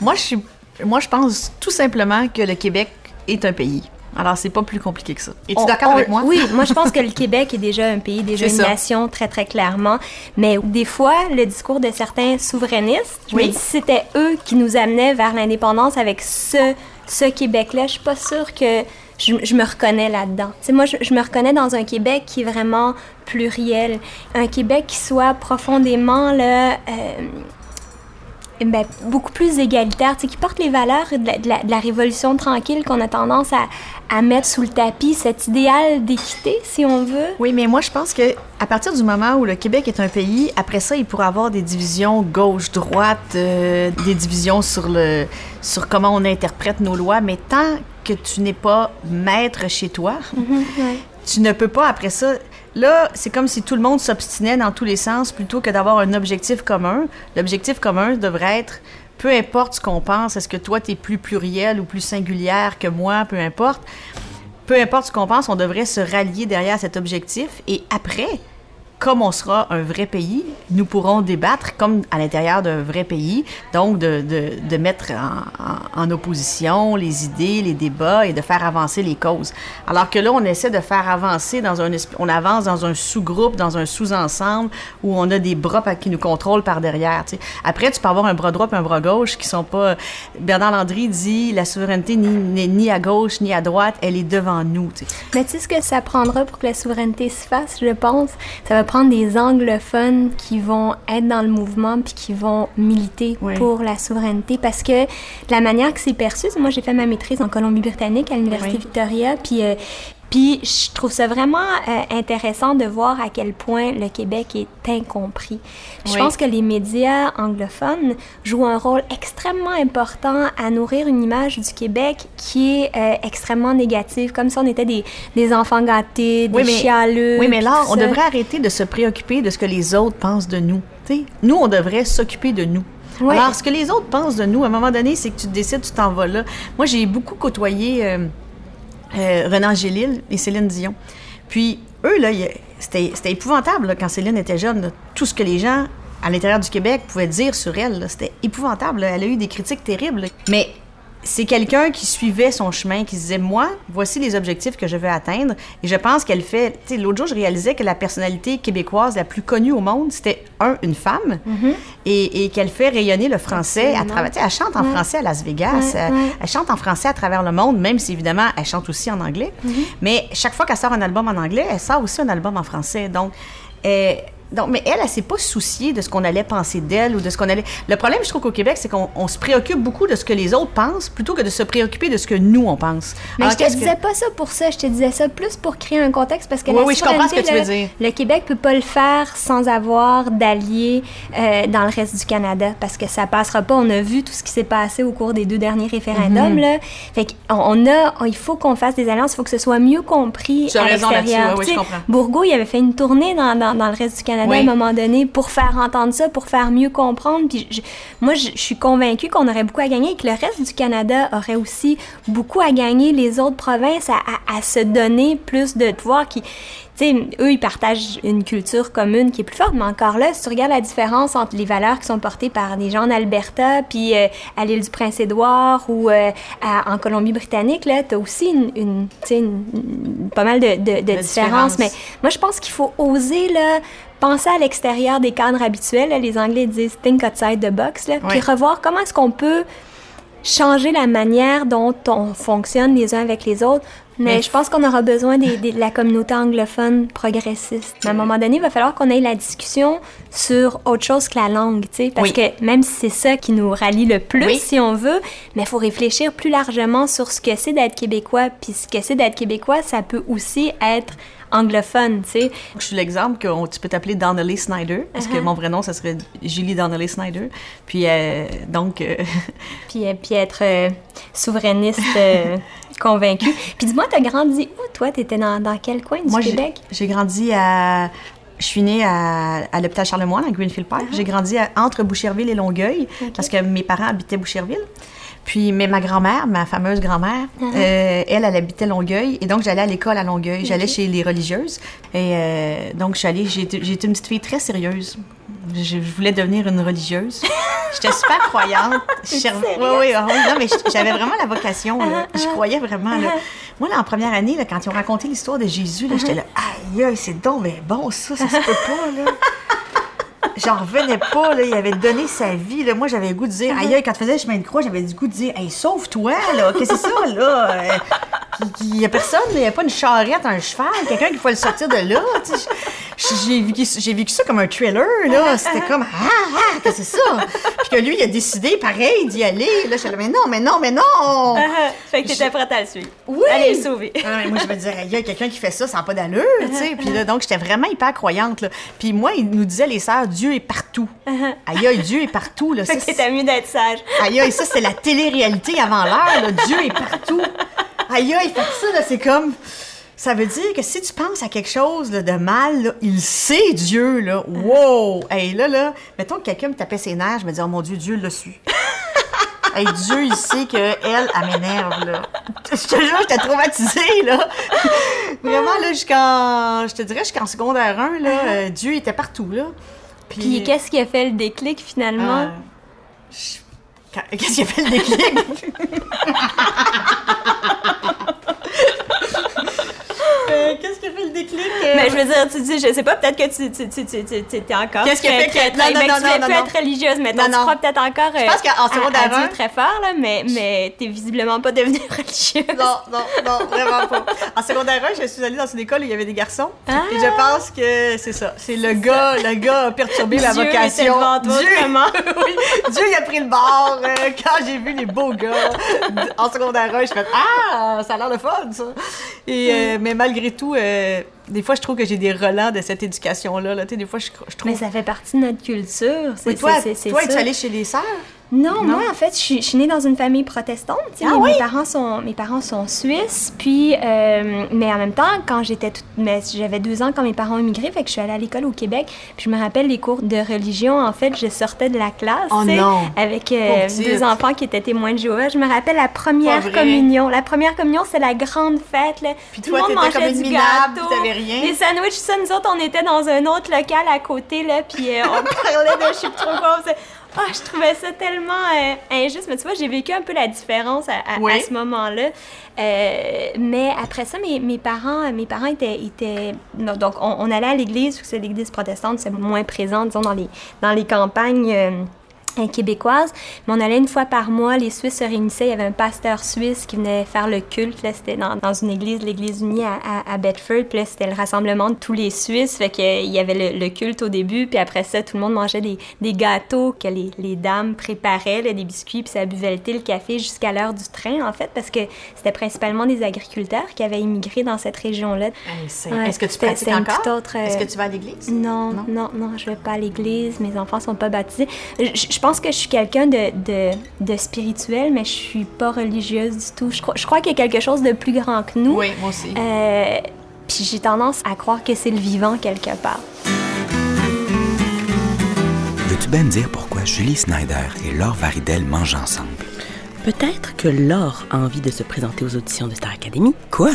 Moi, je suis... Moi, je pense tout simplement que le Québec est un pays. Alors, c'est pas plus compliqué que ça. Es-tu on, d'accord on, avec moi? Oui, moi, je pense que le Québec est déjà un pays, déjà c'est une ça. nation, très, très clairement. Mais des fois, le discours de certains souverainistes, je oui. me dis, c'était eux qui nous amenaient vers l'indépendance avec ce, ce Québec-là. Je suis pas sûre que... Je, je me reconnais là-dedans. Tu sais, moi, je, je me reconnais dans un Québec qui est vraiment pluriel. Un Québec qui soit profondément, là, euh, ben, beaucoup plus égalitaire, tu sais, qui porte les valeurs de la, de la, de la révolution tranquille qu'on a tendance à, à mettre sous le tapis, cet idéal d'équité, si on veut. Oui, mais moi, je pense que à partir du moment où le Québec est un pays, après ça, il pourrait avoir des divisions gauche-droite, euh, des divisions sur, le, sur comment on interprète nos lois, mais tant que tu n'es pas maître chez toi, mm-hmm, ouais. tu ne peux pas après ça... Là, c'est comme si tout le monde s'obstinait dans tous les sens plutôt que d'avoir un objectif commun. L'objectif commun devrait être, peu importe ce qu'on pense, est-ce que toi, t'es plus pluriel ou plus singulière que moi, peu importe. Peu importe ce qu'on pense, on devrait se rallier derrière cet objectif et après... Comme on sera un vrai pays, nous pourrons débattre comme à l'intérieur d'un vrai pays, donc de, de, de mettre en, en, en opposition les idées, les débats et de faire avancer les causes. Alors que là, on essaie de faire avancer, dans un, on avance dans un sous-groupe, dans un sous-ensemble où on a des bras qui nous contrôlent par derrière. T'sais. Après, tu peux avoir un bras droit et un bras gauche qui sont pas... Bernard Landry dit « La souveraineté n'est ni, ni à gauche ni à droite, elle est devant nous. » Mais tu sais ce que ça prendra pour que la souveraineté se fasse, je pense? Ça va prendre des anglophones qui vont être dans le mouvement puis qui vont militer oui. pour la souveraineté, parce que de la manière que c'est perçu, moi j'ai fait ma maîtrise en Colombie-Britannique à l'Université oui. Victoria, puis euh, puis je trouve ça vraiment euh, intéressant de voir à quel point le Québec est incompris. Puis oui. je pense que les médias anglophones jouent un rôle extrêmement important à nourrir une image du Québec qui est euh, extrêmement négative, comme si on était des, des enfants gâtés, des oui, mais, chialeux. Oui, mais là, on ça. devrait arrêter de se préoccuper de ce que les autres pensent de nous. T'sais, nous, on devrait s'occuper de nous. Oui. Alors, ce que les autres pensent de nous, à un moment donné, c'est que tu décides, tu t'en vas là. Moi, j'ai beaucoup côtoyé... Euh, Euh, Renan Gélil et Céline Dion. Puis eux, là, y, c'était, c'était épouvantable là, quand Céline était jeune. Là, tout ce que les gens à l'intérieur du Québec pouvaient dire sur elle, là, c'était épouvantable. Là. Elle a eu des critiques terribles. Là. Mais c'est quelqu'un qui suivait son chemin, qui se disait « Moi, voici les objectifs que je veux atteindre. » Et je pense qu'elle fait... Tu sais, l'autre jour, je réalisais que la personnalité québécoise la plus connue au monde, c'était, un, une femme, mm-hmm. et, et qu'elle fait rayonner le français à travers... Tu sais, elle chante en mm-hmm. français à Las Vegas. Mm-hmm. Elle, elle chante en français à travers le monde, même si, évidemment, elle chante aussi en anglais. Mm-hmm. Mais chaque fois qu'elle sort un album en anglais, elle sort aussi un album en français. Donc, elle, Donc, mais elle, elle, elle s'est pas souciée de ce qu'on allait penser d'elle ou de ce qu'on allait... Le problème, je trouve, qu'au Québec, c'est qu'on on se préoccupe beaucoup de ce que les autres pensent plutôt que de se préoccuper de ce que nous, on pense. Mais alors, je te disais que... pas ça pour ça. Je te disais ça plus pour créer un contexte parce que oui, la oui, je comprends ce que tu veux dire. Le Québec peut pas le faire sans avoir d'alliés euh, dans le reste du Canada parce que ça passera pas. On a vu tout ce qui s'est passé au cours des deux derniers référendums. Mm-hmm. Là. Fait qu'on on a... On, il faut qu'on fasse des alliances. Il faut que ce soit mieux compris tu as à l'extérieur. Oui, oui, je comprends. Bourgault, il avait fait une tournée dans, dans, dans le reste du Canada. Oui. À un moment donné, pour faire entendre ça, pour faire mieux comprendre. Puis je, moi, je, je suis convaincue qu'on aurait beaucoup à gagner et que le reste du Canada aurait aussi beaucoup à gagner, les autres provinces, à, à, à se donner plus de pouvoir qui... T'sais, eux, ils partagent une culture commune qui est plus forte, mais encore là, si tu regardes la différence entre les valeurs qui sont portées par des gens en Alberta, puis euh, à l'île du Prince-Édouard ou euh, à, en Colombie-Britannique, là, t'as aussi une, une, t'sais, une, une, pas mal de, de, de différences. Différence. Mais moi, je pense qu'il faut oser là, penser à l'extérieur des cadres habituels. Là, les Anglais disent « think outside the box », là, puis revoir comment est-ce qu'on peut changer la manière dont on fonctionne les uns avec les autres. Mais, mais je pense qu'on aura besoin des, des, de la communauté anglophone progressiste. Mais à un moment donné, il va falloir qu'on ait la discussion sur autre chose que la langue, tu sais, parce oui. que même si c'est ça qui nous rallie le plus, oui. si on veut, mais il faut réfléchir plus largement sur ce que c'est d'être Québécois, puis ce que c'est d'être Québécois, ça peut aussi être anglophone, tu sais. Je suis l'exemple que on, tu peux t'appeler Donnelly Snyder, parce uh-huh. que mon vrai nom, ça serait Julie Donnelly Snyder. Puis euh, donc... Euh... Puis, euh, puis être euh, souverainiste... Euh... convaincue. Puis dis-moi, t'as grandi où, toi? T'étais dans, dans quel coin du Moi, Québec? J'ai, j'ai grandi à... Je suis née à, à l'hôpital Charlemagne, à Greenfield Park. Uh-huh. J'ai grandi à, entre Boucherville et Longueuil, okay. parce que mes parents habitaient Boucherville. Puis, mais ma grand-mère, ma fameuse grand-mère, uh-huh. euh, elle, elle habitait Longueuil. Et donc, j'allais à l'école à Longueuil. Okay. J'allais chez les religieuses. Et euh, donc, j'ai été une petite fille très sérieuse. Je voulais devenir une religieuse. J'étais super croyante. Cher... Oui, oui, oui. Non, mais j'avais vraiment la vocation. Là. Je croyais vraiment. Là. Moi, là, en première année, là, quand ils ont raconté l'histoire de Jésus, là, j'étais là, aïe, aïe, c'est donc mais bon, ça, ça se peut pas, là. J'en revenais pas, là. Il avait donné sa vie, là. Moi, j'avais le goût de dire, aïe, aïe, quand tu faisais le chemin de croix, j'avais le goût de dire, hey, sauve-toi, là. Qu'est-ce que c'est ça, là? Il n'y a personne, il n'y a pas une charrette, un cheval, quelqu'un qui faut le sortir de là. Tu sais, j'ai, vécu, j'ai vécu ça comme un thriller, là. C'était comme, ah, ah, qu'est-ce que c'est ça? Puis que lui, il a décidé, pareil, d'y aller. Là, je suis là, mais non, mais non, mais non! Fait que t'étais prête à le suivre. Oui! Allez le sauver. Ah, mais moi, je me disais, il y a quelqu'un qui fait ça, ça n'a pas d'allure, tu sais. Puis là, donc, j'étais vraiment hyper croyante, là. Puis moi, il nous disait, les sœurs, Dieu est partout. Aïe, aïe, Dieu est partout, là. Fait ça, que t'étais mieux d'être sage. Aïe, aïe, ça, c'est la télé-réalité avant l'heure, là. Dieu est partout. Aïe, aïe, fait ça, là, c'est comme... Ça veut dire que si tu penses à quelque chose là, de mal, là, il sait Dieu, là. Wow! Hey, là, là, mettons que quelqu'un me tapait ses nerfs, je me disais, oh mon Dieu, Dieu l'a su. Hey, Dieu, il sait qu'elle, elle m'énerve, là. Je te jure, j'étais traumatisée, là. Vraiment, là, jusqu'en... Je te dirais, jusqu'en secondaire un, là, euh, Dieu était partout, là. Puis, Puis qu'est-ce qui a fait le déclic, finalement? Euh, je... Quand... Qu'est-ce qui a fait le déclic? Euh, qu'est-ce qui a fait le déclic? Euh... Mais je veux dire, tu dis, je sais pas, peut-être que tu, tu, tu, tu, tu, tu étais encore... Qu'est-ce qui a fait que... Non, non, non, non, non, non, non. Être religieuse, mais non, non. Tu crois peut-être encore... Euh, je pense qu'en secondaire un... très fort, là, mais, mais t'es visiblement pas devenue religieuse. Non, non, non, vraiment pas. En secondaire un, je suis allée dans une école où il y avait des garçons. Ah. Et je pense que c'est ça. C'est le c'est gars, ça. Le gars a perturbé ma vocation. Dieu Dieu... oui. Dieu, il a pris le bord. Euh, quand j'ai vu les beaux gars en secondaire un, je fais ah, ça a l'air le fun, ça. Et, euh, mais malgré Malgré tout, euh, des fois, je trouve que j'ai des relents de cette éducation-là. Là. Des fois, je, je trouve... Mais ça fait partie de notre culture. C'est, oui, toi, c'est, c'est, toi, c'est toi, tu es allée chez les sœurs? Non, non, moi, en fait, je, je suis née dans une famille protestante. Ah, mes, oui? mes, parents sont, mes parents sont suisses. Puis, euh, mais en même temps, quand j'étais toute, mais j'avais deux ans quand mes parents ont immigré, fait que je suis allée à l'école au Québec. Puis je me rappelle les cours de religion. En fait, je sortais de la classe oh, non. avec euh, deux enfants qui étaient témoins de Jéhovah. Je me rappelle la première communion. La première communion, c'est la grande fête. Là. Puis tout toi, le monde mangeait comme une du minable, gâteau. Puis t'avais rien. Les sandwichs, ça, nous autres, on était dans un autre local à côté. Là, puis euh, on parlait de je sais trop quoi. Ah, oh, je trouvais ça tellement euh, injuste. Mais tu vois, j'ai vécu un peu la différence à, à, oui. à ce moment-là. Euh, mais après ça, mes, mes parents mes parents étaient... étaient... Non, donc, on, on allait à l'église, parce que l'église protestante, c'est moins présent, disons, dans les, dans les campagnes... Euh, québécoise, mais on allait une fois par mois, les Suisses se réunissaient, il y avait un pasteur suisse qui venait faire le culte, là, c'était dans, dans une église, l'église unie à, à, à Bedford, puis là, c'était le rassemblement de tous les Suisses, fait qu'il y avait le, le culte au début, puis après ça, tout le monde mangeait des, des gâteaux que les, les dames préparaient, là, des biscuits, puis ça buvait le thé, le café, jusqu'à l'heure du train, en fait, parce que c'était principalement des agriculteurs qui avaient immigré dans cette région-là. Hey, c'est... Ouais, Est-ce que tu pratiques encore? Autre, euh... Est-ce que tu vas à l'église? Non, non, non, non, je vais pas à l'église, mes enfants sont pas baptisés. Je, je pense Je pense que je suis quelqu'un de, de, de spirituel, mais je suis pas religieuse du tout. Je, je crois qu'il y a quelque chose de plus grand que nous. Oui, moi aussi. Euh, puis j'ai tendance à croire que c'est le vivant quelque part. Veux-tu bien me dire pourquoi Julie Snyder et Laure Waridel mangent ensemble? Peut-être que Laure a envie de se présenter aux auditions de Star Academy. Quoi?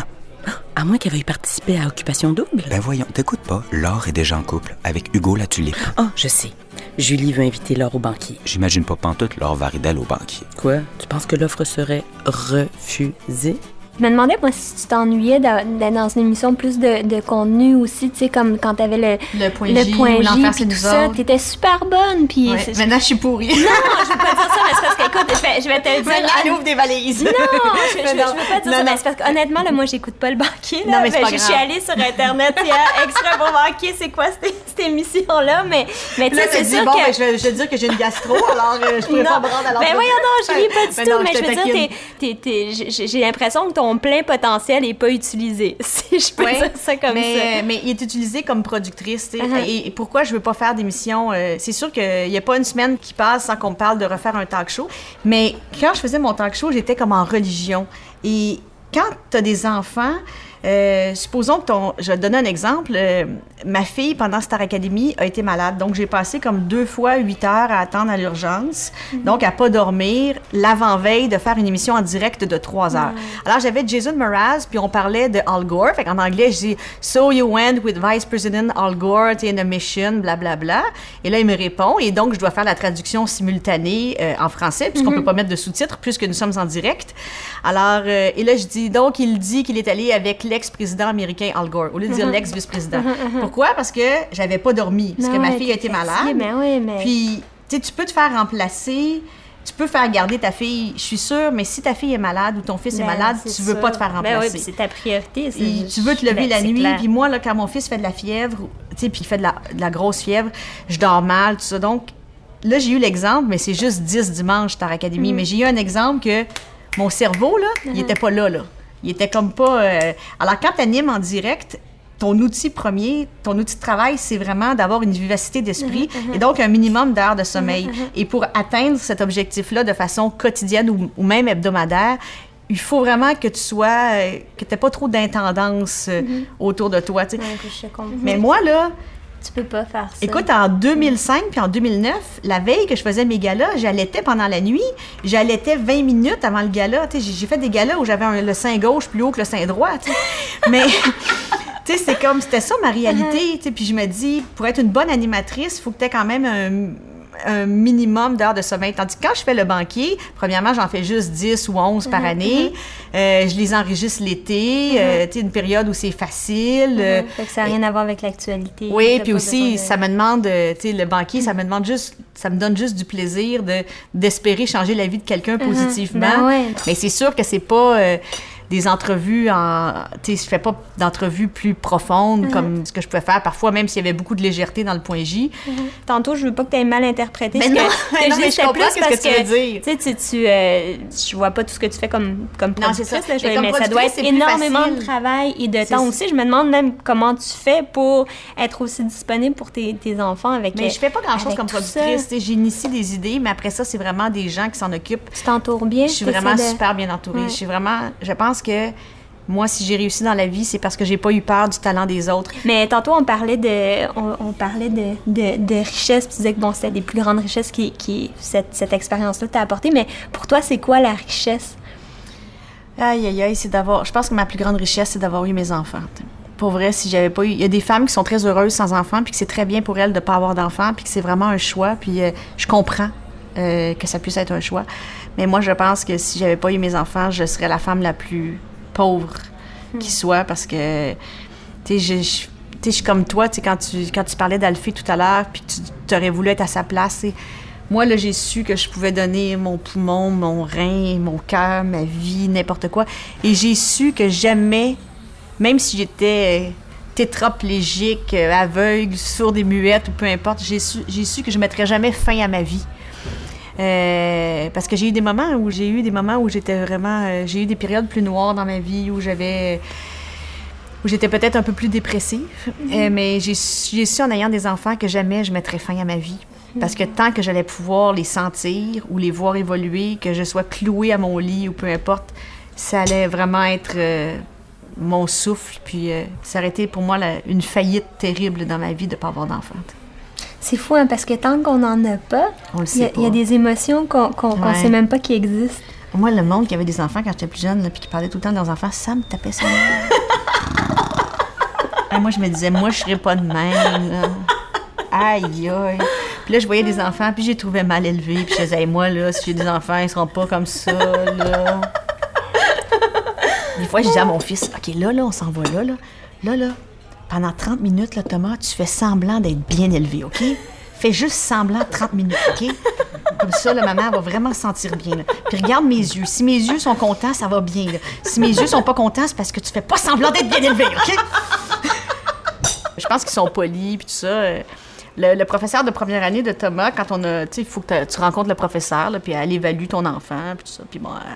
À moins qu'elle veuille participer à Occupation Double. Ben voyons, t'écoutes pas. Laure est déjà en couple avec Hugo Latulipe. Ah, je sais. Julie veut inviter Laure au banquier. J'imagine pas pantoute Laure Waridel au banquier. Quoi? Tu penses que l'offre serait refusée? Je me demandais, moi, si tu t'ennuyais d'être dans une émission plus de, de contenu aussi, tu sais, comme quand t'avais le, le point le J, point J puis tout ça, t'étais super bonne, puis... Ouais. Maintenant, je suis pourrie. Non, je veux pas dire ça, mais c'est parce que, écoute, je vais, je vais te le dire... Maintenant, elle ouvre des valises. Non, je, je, je, je veux pas dire non, ça, non. Mais c'est parce qu'honnêtement, là, moi, j'écoute pas le banquier, là. Non, mais c'est pas je, grave. Je suis allée sur Internet, il y a extra pour banquier, c'est quoi cette, cette émission-là, mais... mais là, tu dis, bon, que... ben, je, vais, je vais dire que j'ai une gastro, alors euh, je pourrais non. pas me rendre à l'entrée. Ben voyons non, Julie, pas du tout, mais je veux dire, j'ai l'impression que ton Mon plein potentiel n'est pas utilisé, si je peux ouais, dire ça comme mais, ça. Euh, mais il est utilisé comme productrice. Uh-huh. Et, et pourquoi je ne veux pas faire d'émission? Euh, c'est sûr qu'il n'y a pas une semaine qui passe sans qu'on me parle de refaire un talk show. Mais quand je faisais mon talk show, j'étais comme en religion. Et quand tu as des enfants... Euh, supposons que ton... Je vais te donner un exemple. Euh, ma fille, pendant Star Academy, a été malade. Donc, j'ai passé comme deux fois huit heures à attendre à l'urgence. Mm-hmm. Donc, à pas dormir, l'avant-veille de faire une émission en direct de trois heures. Mm-hmm. Alors, j'avais Jason Mraz, puis on parlait de Al Gore. Fait qu'en anglais, je dis « So you went with Vice President Al Gore in a mission, blablabla. Bla, bla. » Et là, il me répond. Et donc, je dois faire la traduction simultanée euh, en français, puisqu'on ne mm-hmm. peut pas mettre de sous-titres, puisque nous sommes en direct. Alors, euh, et là, je dis... Donc, il dit qu'il est allé avec l'ex-président américain Al Gore, au lieu de dire l'ex-vice-président. Pourquoi? Parce que j'avais pas dormi, parce non, que ma fille a été malade. Mais oui, mais... Puis, tu sais, tu peux te faire remplacer, tu peux faire garder ta fille, je suis sûre, mais si ta fille est malade ou ton fils mais est malade, tu veux sûr. Pas te faire remplacer. Mais oui, puis c'est ta priorité. C'est... Et tu veux te lever ben, la nuit, clair. Puis moi, là, quand mon fils fait de la fièvre, tu sais, puis il fait de la, de la grosse fièvre, je dors mal, tout ça. Donc, là, j'ai eu l'exemple, mais c'est juste dix dimanches, Star Academy, mm. mais j'ai eu un exemple que mon cerveau, là, il était pas là, là. Il était comme pas... Euh... Alors, quand t'animes en direct, ton outil premier, ton outil de travail, c'est vraiment d'avoir une vivacité d'esprit mm-hmm. et donc un minimum d'heures de sommeil. Mm-hmm. Et pour atteindre cet objectif-là de façon quotidienne ou, ou même hebdomadaire, il faut vraiment que tu sois... Euh, que t'aies pas trop d'intendance euh, mm-hmm. autour de toi. Ouais, je comprends. Mais moi, là... Tu peux pas faire ça. Écoute, en deux mille cinq puis en deux mille neuf, la veille que je faisais mes galas, j'allaitais pendant la nuit, j'allaitais vingt minutes avant le gala. T'sais, j'ai fait des galas où j'avais un, le sein gauche plus haut que le sein droit. T'sais. Mais t'sais, c'est comme, c'était ça ma réalité. T'sais. Puis je me dis, pour être une bonne animatrice, il faut que tu aies quand même un, un minimum d'heures de sommeil. Tandis que quand je fais le banquier, premièrement, j'en fais juste dix ou onze par mm-hmm. année. Euh, je les enregistre l'été, mm-hmm. euh, t'sais, une période où c'est facile. Mm-hmm. Euh, fait que ça n'a rien et... à voir avec l'actualité. Oui, puis aussi, de... ça me demande, t'sais, le banquier, mm-hmm. ça me demande juste, ça me donne juste du plaisir de, d'espérer changer la vie de quelqu'un mm-hmm. positivement. Ben ouais. Mais c'est sûr que c'est pas... Euh, des entrevues en... Tu sais, je fais pas d'entrevues plus profondes mm-hmm. comme ce que je pouvais faire parfois, même s'il y avait beaucoup de légèreté dans le point J. Mm-hmm. Tantôt, je veux pas que tu aies mal interprété mais ce non, que, que non, je disais plus parce que... tu veux dire. Tu sais, tu... Euh, je vois pas tout ce que tu fais comme, comme productrice, non, là, je mais, mais ça doit être énormément facile. De travail et de c'est temps ça. Aussi. Je me demande même comment tu fais pour être aussi disponible pour tes, tes enfants avec... Mais je fais pas grand-chose comme productrice. J'initie des idées, mais après ça, c'est vraiment des gens qui s'en occupent. Tu t'entoures bien. Je suis vraiment super bien entourée. Je suis vraiment... Je pense que moi, si j'ai réussi dans la vie, c'est parce que j'ai pas eu peur du talent des autres. Mais tantôt, on parlait de, on, on parlait de, de, de richesse. Tu disais que bon, c'était des plus grandes richesses qui, qui cette, cette expérience-là t'a apporté. Mais pour toi, c'est quoi la richesse? Aïe, aïe, aïe, c'est d'avoir... Je pense que ma plus grande richesse, c'est d'avoir eu mes enfants. Pour vrai, si j'avais pas eu... Il y a des femmes qui sont très heureuses sans enfants, puis que c'est très bien pour elles de pas avoir d'enfants, puis que c'est vraiment un choix, puis euh, je comprends. Euh, que ça puisse être un choix. Mais moi, je pense que si j'avais pas eu mes enfants, je serais la femme la plus pauvre mmh. qui soit parce que, tu sais, je, je suis comme toi, tu sais, quand tu, quand tu parlais d'Alphée tout à l'heure puis que tu aurais voulu être à sa place, Moi, là, j'ai su que je pouvais donner mon poumon, mon rein, mon cœur, ma vie, n'importe quoi. Et j'ai su que jamais, même si j'étais tétraplégique, aveugle, sourde et muette, ou peu importe, j'ai su, j'ai su que je ne mettrais jamais fin à ma vie. Euh, parce que j'ai eu des moments où j'ai eu des moments où j'étais vraiment... Euh, j'ai eu des périodes plus noires dans ma vie, où j'avais... où j'étais peut-être un peu plus dépressive. Mmh. Euh, mais j'ai, j'ai su, en ayant des enfants, que jamais je mettrais fin à ma vie. Parce que tant que j'allais pouvoir les sentir ou les voir évoluer, que je sois clouée à mon lit ou peu importe, ça allait vraiment être euh, mon souffle. Puis euh, ça aurait été pour moi la, une faillite terrible dans ma vie de ne pas avoir d'enfant. C'est fou, hein, parce que tant qu'on n'en a pas, il y, y a des émotions qu'on qu'on, qu'on ouais. sait même pas qui existent. Moi, le monde qui avait des enfants quand j'étais plus jeune, là, puis qui parlait tout le temps de leurs enfants, ça me tapait ça. Hey, moi, je me disais, moi, je serais pas de même. Là. Aïe, aïe. Puis là, je voyais des enfants, puis je les trouvais mal élevés. Puis je disais, hey, moi, là, si j'ai des enfants, ils seront pas comme ça, là. Des fois, je disais à mon fils, OK, là, là, on s'en va là, là. Là, là, pendant trente minutes, là, Thomas, tu fais semblant d'être bien élevé, OK? Fais juste semblant trente minutes, OK? Comme ça, là, maman, elle va vraiment se sentir bien, là. Puis regarde mes yeux. Si mes yeux sont contents, ça va bien, là. Si mes yeux sont pas contents, c'est parce que tu fais pas semblant d'être bien élevé, OK? Je pense qu'ils sont polis, puis tout ça... Le, le professeur de première année de Thomas, quand on a... Tu sais, il faut que tu rencontres le professeur, là, puis elle évalue ton enfant, puis tout ça. Puis bon, elle,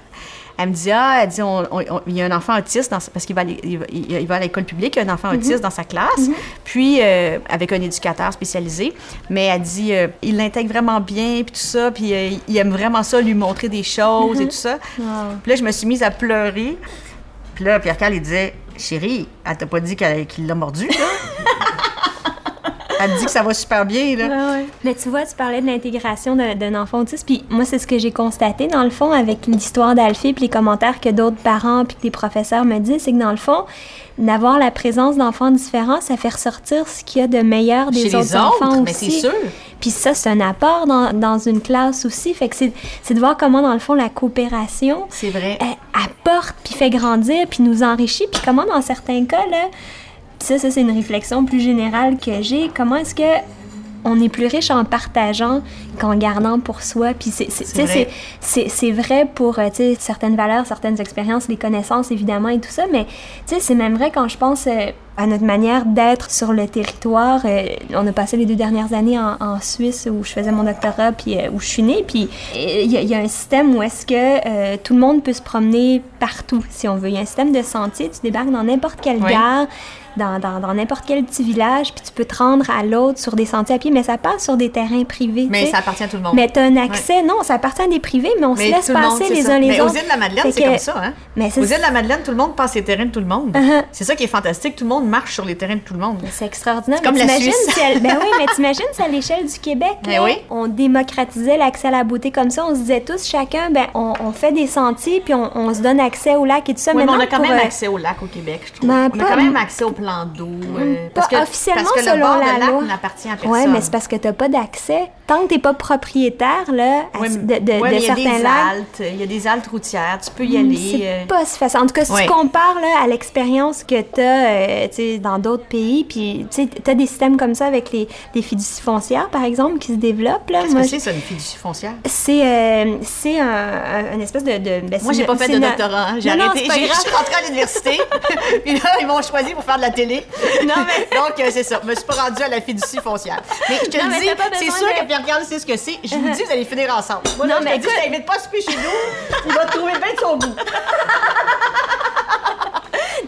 elle me dit, ah, elle dit, on, on, on, il y a un enfant autiste, dans, parce qu'il va, il, il, il va à l'école publique, il y a un enfant autiste mm-hmm. dans sa classe, mm-hmm. puis euh, avec un éducateur spécialisé. Mais elle dit, euh, il l'intègre vraiment bien, puis tout ça, puis euh, il aime vraiment ça, lui montrer des choses mm-hmm. et tout ça. Wow. Puis là, je me suis mise à pleurer. Puis là, Pierre-Karl, il disait, chérie, elle t'a pas dit qu'elle, qu'il l'a mordu, là? Elle dit que ça va super bien, là. Ouais, ouais. Mais tu vois, tu parlais de l'intégration d'un, d'un enfant autiste, puis moi, c'est ce que j'ai constaté, dans le fond, avec l'histoire d'Alphée, puis les commentaires que d'autres parents, puis que les professeurs me disent, c'est que dans le fond, d'avoir la présence d'enfants différents, ça fait ressortir ce qu'il y a de meilleur des autres, autres enfants mais aussi. C'est sûr. Puis ça, c'est un apport dans, dans une classe aussi. Fait que c'est, c'est de voir comment, dans le fond, la coopération... C'est vrai. Elle apporte, puis fait grandir, puis nous enrichit, puis comment, dans certains cas, là... Ça, ça, c'est une réflexion plus générale que j'ai. Comment est-ce que on est plus riche en partageant qu'en gardant pour soi? Puis c'est, c'est, c'est, vrai. C'est, c'est, c'est vrai pour certaines valeurs, certaines expériences, les connaissances, évidemment, et tout ça. Mais c'est même vrai quand je pense euh, à notre manière d'être sur le territoire. Euh, on a passé les deux dernières années en, en Suisse où je faisais mon doctorat, puis euh, où je suis née. Puis il y, y a un système où est-ce que euh, tout le monde peut se promener partout, si on veut. Il y a un système de sentier, tu débarques dans n'importe quelle oui. gare, Dans, dans, dans n'importe quel petit village, puis tu peux te rendre à l'autre sur des sentiers à pied, mais ça passe sur des terrains privés. Mais t'sais. Ça appartient à tout le monde. Mais t'as un accès, ouais. non, ça appartient à des privés, mais on mais se laisse passer monde, les ça. uns les mais autres. Mais aux Îles de la Madeleine, fait c'est que... comme ça, hein? Mais c'est... Aux Îles de la Madeleine, tout le monde passe les terrains de tout le monde. Uh-huh. C'est ça qui est fantastique, tout le monde marche sur les terrains de tout le monde. Mais c'est extraordinaire. C'est comme mais la Suisse. Si elle... ben oui, mais t'imagines, c'est à l'échelle du Québec, là, oui. on démocratisait l'accès à la beauté comme ça, on se disait tous, chacun, ben, on, on fait des sentiers, puis on, on se donne accès au lac et tout ça. Oui, mais on a quand même accès au lac au Québec, je trouve. On a quand même accès au plan d'eau. Euh, parce que, officiellement, parce que le bord de lac n'appartient à personne. Oui, mais c'est parce que tu n'as pas d'accès. Tant que tu n'es pas propriétaire là, à, ouais, de, de, ouais, de certains lacs... Il y a des haltes routières, tu peux y aller. C'est euh... pas si facile. En tout cas, si ouais. tu compares là, à l'expérience que tu as euh, dans d'autres pays, puis tu as des systèmes comme ça avec les, les fiducies foncières, par exemple, qui se développent. Là. Qu'est-ce Moi, que c'est, ça, une fiducie foncière? C'est, euh, c'est un, un espèce de... de ben, moi, j'ai une, pas fait de une... doctorat. Hein. J'ai non, arrêté. Non, j'ai rentré à l'université. Puis là, ils m'ont choisi pour faire de la télé. Non, mais... Donc, euh, c'est ça. Je me suis pas rendue à la fiducie foncière. Mais je te non, dis, c'est sûr de... que Pierre-Karl sait ce que c'est. Je vous dis, vous allez finir ensemble. Moi, non, là, mais je te écoute... dis, je t'invite pas à souper chez nous. Il va te trouver bien de son goût.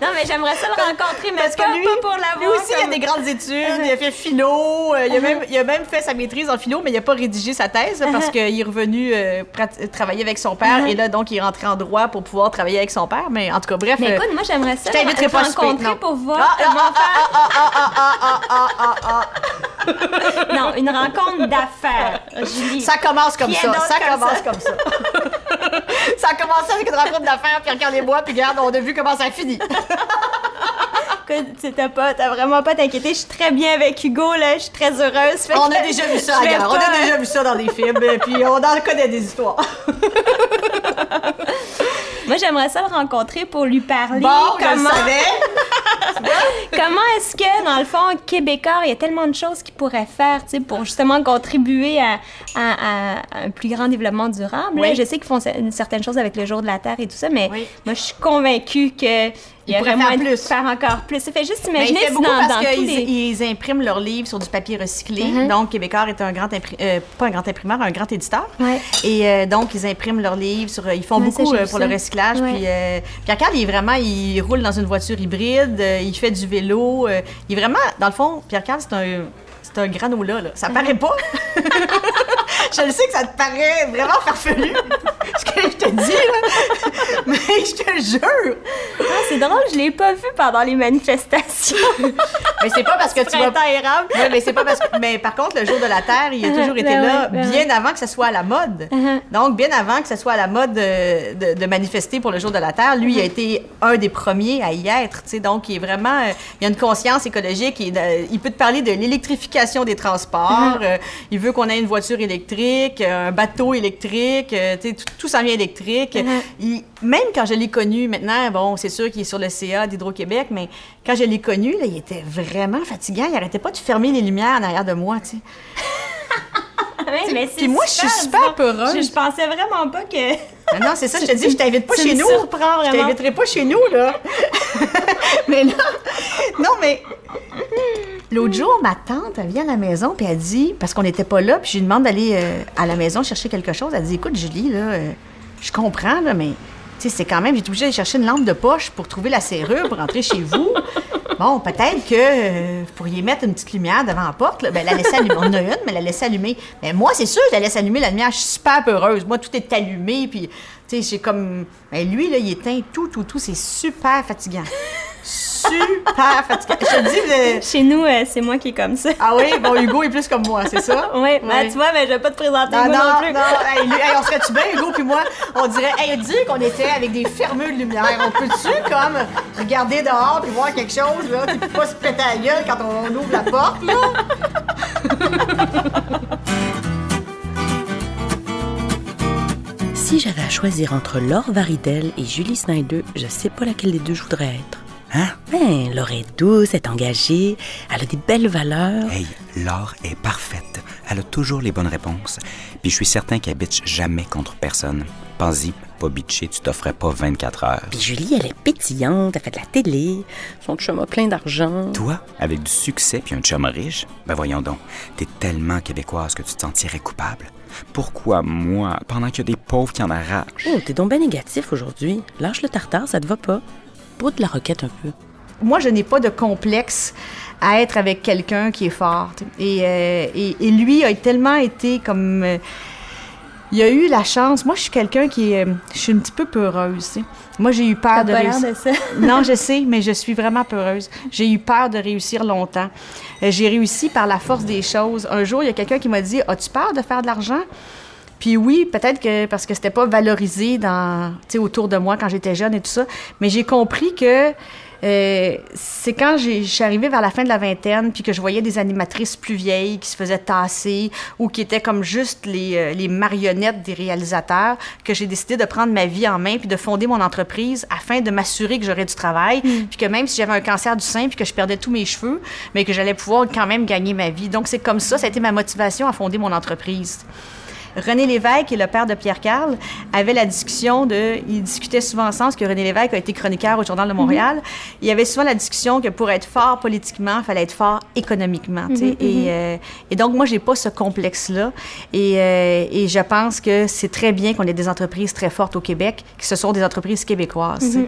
Non, mais j'aimerais ça le parce, rencontrer, mais parce pas, que lui, pas pour l'avoir. Lui aussi, comme... il a des grandes études, uh-huh. il a fait philo, euh, il, a uh-huh. même, il a même fait sa maîtrise en philo, mais il n'a pas rédigé sa thèse uh-huh. parce qu'il est revenu euh, prat- travailler avec son père uh-huh. et là, donc, il est rentré en droit pour pouvoir travailler avec son père, mais en tout cas, bref... Mais écoute, moi, j'aimerais ça le rencontrer pour voir comment faire... Non, une rencontre d'affaires, Julie. Ça commence comme ça, ça commence comme ça. Ça a commencé avec une rencontre d'affaires, puis regarde les mois, puis regarde, on a vu comment ça finit. Écoute, t'as, pas, t'as vraiment pas t'inquiéter, je suis très bien avec Hugo, là, je suis très heureuse. Fait on que, a déjà vu ça, regarde, pas... on a déjà vu ça dans les films, puis on en connaît des histoires. Moi, j'aimerais ça le rencontrer pour lui parler. Bon, comment... je le savais. Comment est-ce que, dans le fond, Québecor, il y a tellement de choses qu'ils pourraient faire pour justement contribuer à, à, à un plus grand développement durable? Oui. Là, je sais qu'ils font certaines choses avec le Jour de la Terre et tout ça, mais oui. moi, je suis convaincue que... Il pourrait faire plus. Faire encore plus. Ça fait juste imaginer c'est beaucoup dans, parce qu'ils les... impriment leurs livres sur du papier recyclé. Mm-hmm. Donc, Québecor est un grand imprimeur, euh, pas un grand imprimeur, un grand éditeur. Ouais. Et euh, donc, ils impriment leurs livres. Sur, ils font ouais, beaucoup ça, euh, pour ça. Le recyclage. Ouais. Puis, euh, Pierre-Karl, il est vraiment, il roule dans une voiture hybride. Euh, il fait du vélo. Euh, il est vraiment, dans le fond, Pierre-Karl, c'est un, c'est un granola. Là. Ça mm-hmm. paraît pas. Je le sais que ça te paraît vraiment farfelu, ce que je te dis, là. Mais je te jure! Ah, c'est drôle, je l'ai pas vu pendant les manifestations. Mais c'est pas parce que tu vas... Oui, mais c'est pas parce que... Mais par contre, le Jour de la Terre, il a uh-huh, toujours été ben là, ouais, ben bien ouais. avant que ce soit à la mode. Uh-huh. Donc, bien avant que ce soit à la mode de, de, de manifester pour le Jour de la Terre, lui, uh-huh. il a été un des premiers à y être, tu sais. Donc, il est vraiment... Il a une conscience écologique. Il, il peut te parler de l'électrification des transports. Uh-huh. Il veut qu'on ait une voiture électrique. Un bateau électrique, tout, tout s'en vient électrique. Mm-hmm. Il, même quand je l'ai connu maintenant, bon, c'est sûr qu'il est sur le C A d'Hydro-Québec, mais quand je l'ai connu, là, il était vraiment fatigant. Il n'arrêtait pas de fermer les lumières en arrière de moi, tu sais. Oui, puis moi, super, je suis super peureuse. Je, je pensais vraiment pas que... Non, non, c'est ça, je te dis, je t'invite pas tu chez nous. Surprends, je t'inviterai pas chez nous, là. Mais là... Non, mais... L'autre jour, ma tante, elle vient à la maison, puis elle dit... Parce qu'on n'était pas là, puis je lui demande d'aller euh, à la maison chercher quelque chose. Elle dit, écoute, Julie, là, euh, je comprends, là, mais... Tu sais, c'est quand même... J'ai été obligée d'aller chercher une lampe de poche pour trouver la serrure, pour rentrer chez vous. Bon, peut-être que euh, vous pourriez mettre une petite lumière devant la porte. Là. Ben, la laisser allumer. On en a une, mais la laisser allumer. Mais ben, moi, c'est sûr, je la laisse allumer la lumière. Je suis super peureuse. Moi, tout est allumé, puis... Tu sais, j'ai comme... Ben, lui, là, il éteint tout, tout, tout. C'est super fatigant. Super fatiguée. Je te dis... Le... Chez nous, euh, c'est moi qui est comme ça. Ah oui? Bon, Hugo est plus comme moi, c'est ça? Oui. Ben, oui. Tu vois, mais ben, je vais pas te présenter non, Hugo non, non plus. Non, hey, lui, hey, on serait-tu bien, Hugo puis moi? On dirait, hey, dis qu'on était avec des fermeux de lumière. On peut-tu, comme, regarder dehors puis voir quelque chose, là? Tu peux pas se péter à la gueule quand on ouvre la porte, là? Si j'avais à choisir entre Laure Waridel et Julie Snyder, je sais pas laquelle des deux je voudrais être. Hein? Ben, Laure est douce, est engagée, elle a des belles valeurs. Hey, Laure est parfaite. Elle a toujours les bonnes réponses. Puis je suis certain qu'elle bitche jamais contre personne. Pense-y, pas bitcher, tu t'offrais pas vingt-quatre heures. Puis Julie, elle est pétillante, elle fait de la télé, son chum a plein d'argent. Toi, avec du succès puis un chum riche, ben voyons donc, t'es tellement québécoise que tu te sentirais coupable. Pourquoi moi, pendant qu'il y a des pauvres qui en arrachent? Oh, t'es donc bien négatif aujourd'hui. Lâche le tartare, ça te va pas. De la roquette un peu. Moi, je n'ai pas de complexe à être avec quelqu'un qui est fort. Et, euh, et, et lui a tellement été comme... Euh, il a eu la chance. Moi, je suis quelqu'un qui est... Euh, je suis un petit peu peureuse. T'sais. Moi, j'ai eu peur T'as de réussir. De ça. Non, je sais, mais je suis vraiment peureuse. J'ai eu peur de réussir longtemps. Euh, j'ai réussi par la force des choses. Un jour, il y a quelqu'un qui m'a dit « As-tu peur de faire de l'argent? » Puis oui, peut-être que parce que c'était pas valorisé dans, tu sais, autour de moi quand j'étais jeune et tout ça, mais j'ai compris que euh, c'est quand je suis arrivée vers la fin de la vingtaine puis que je voyais des animatrices plus vieilles qui se faisaient tasser ou qui étaient comme juste les, les marionnettes des réalisateurs que j'ai décidé de prendre ma vie en main puis de fonder mon entreprise afin de m'assurer que j'aurais du travail mmh. puis que même si j'avais un cancer du sein puis que je perdais tous mes cheveux, mais que j'allais pouvoir quand même gagner ma vie. Donc c'est comme ça, ça a été ma motivation à fonder mon entreprise. René Lévesque, qui est le père de Pierre-Karl, avait la discussion de... Ils discutaient souvent ensemble, parce que René Lévesque a été chroniqueur au Journal de Montréal. Mm-hmm. Il y avait souvent la discussion que pour être fort politiquement, il fallait être fort économiquement. Mm-hmm. Et, euh, et donc, moi, je n'ai pas ce complexe-là. Et, euh, et je pense que c'est très bien qu'on ait des entreprises très fortes au Québec, qui ce sont des entreprises québécoises. Mm-hmm.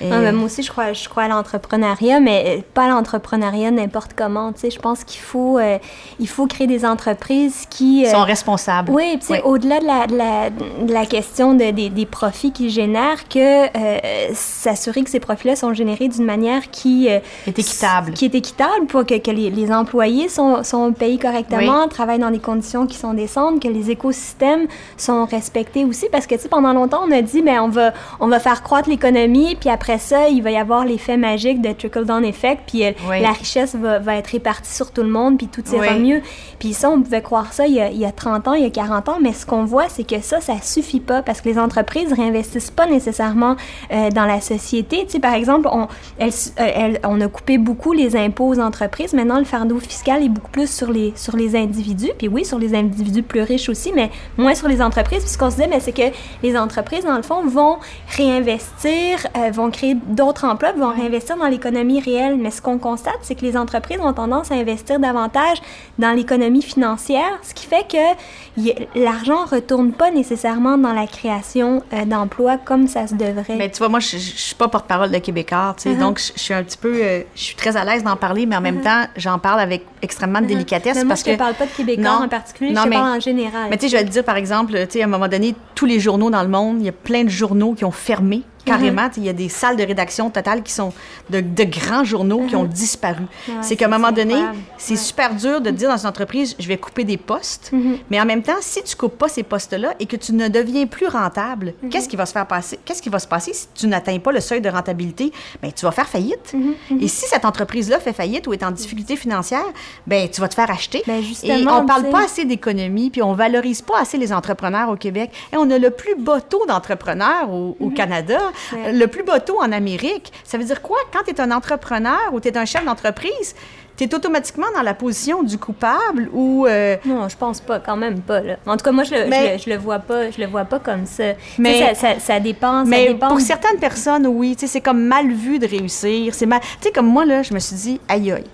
Et... Ah, ben, moi aussi, je crois, je crois à l'entrepreneuriat, mais pas à l'entrepreneuriat n'importe comment. Tu sais, je pense qu'il faut, euh, il faut créer des entreprises qui... Euh, sont responsables. Oui, tu sais, oui. Au-delà de la, de la, de la question de, des, des profits qu'ils génèrent, que euh, s'assurer que ces profits-là sont générés d'une manière qui... Euh, est équitable. Qui est équitable pour que, que les, les employés sont, sont payés correctement, oui. travaillent dans des conditions qui sont décentes, que les écosystèmes sont respectés aussi. Parce que, tu sais, pendant longtemps, on a dit, bien, on va, on va faire croître l'économie, puis après, après ça, il va y avoir l'effet magique de trickle-down effect, puis euh, oui. la richesse va, va être répartie sur tout le monde, puis tout ira oui. mieux. Puis ça, on pouvait croire ça il y, a, il y a trente ans, il y a quarante ans, mais ce qu'on voit, c'est que ça, ça suffit pas, parce que les entreprises réinvestissent pas nécessairement euh, dans la société. Tu sais, par exemple, on, elles, elles, on a coupé beaucoup les impôts aux entreprises. Maintenant, le fardeau fiscal est beaucoup plus sur les, sur les individus, puis oui, sur les individus plus riches aussi, mais moins sur les entreprises. Puis ce qu'on se dit, bien, c'est que les entreprises, dans le fond, vont réinvestir, euh, vont créer d'autres emplois, vont réinvestir dans l'économie réelle. Mais ce qu'on constate, c'est que les entreprises ont tendance à investir davantage dans l'économie financière, ce qui fait que y, l'argent ne retourne pas nécessairement dans la création euh, d'emplois comme ça se devrait. Mais tu vois, moi, je ne suis pas porte-parole de Québecor, tu sais, uh-huh. donc je suis un petit peu, euh, je suis très à l'aise d'en parler, mais en même uh-huh. temps, j'en parle avec extrêmement de uh-huh. délicatesse. Mais moi, parce je ne te parle pas de Québecor en particulier, non, je te parle en général. Mais tu sais, je vais te dire, par exemple, tu sais, à un moment donné, tous les journaux dans le monde, il y a plein de journaux qui ont fermé. Carrément, il mm-hmm. y a des salles de rédaction totales qui sont de, de grands journaux mm-hmm. qui ont disparu. Ouais, c'est qu'à un moment donné, incroyable. C'est ouais. super dur de dire dans une entreprise, je vais couper des postes, mm-hmm. mais en même temps, si tu coupes pas ces postes-là et que tu ne deviens plus rentable, mm-hmm. qu'est-ce qui va se faire passer? Qu'est-ce qui va se passer si tu n'atteins pas le seuil de rentabilité? Bien, tu vas faire faillite. Mm-hmm. Et si cette entreprise-là fait faillite ou est en difficulté financière, bien, tu vas te faire acheter. Bien, et on ne parle pas assez d'économie, puis on ne valorise pas assez les entrepreneurs au Québec. Et on a le plus bas taux d'entrepreneurs au, au mm-hmm. Canada. Ouais. Le plus bas taux en Amérique, ça veut dire quoi? Quand tu es un entrepreneur ou tu es un chef d'entreprise, tu es automatiquement dans la position du coupable ou... Euh... Non, je pense pas, quand même pas. Là. En tout cas, moi, je le, mais, je, je le vois pas, je le vois pas comme ça. Mais tu sais, ça, ça, ça dépend. Mais ça dépend. Pour certaines personnes, oui, tu sais, c'est comme mal vu de réussir. C'est mal... Tu sais, comme moi, là, je me suis dit, aïe aïe.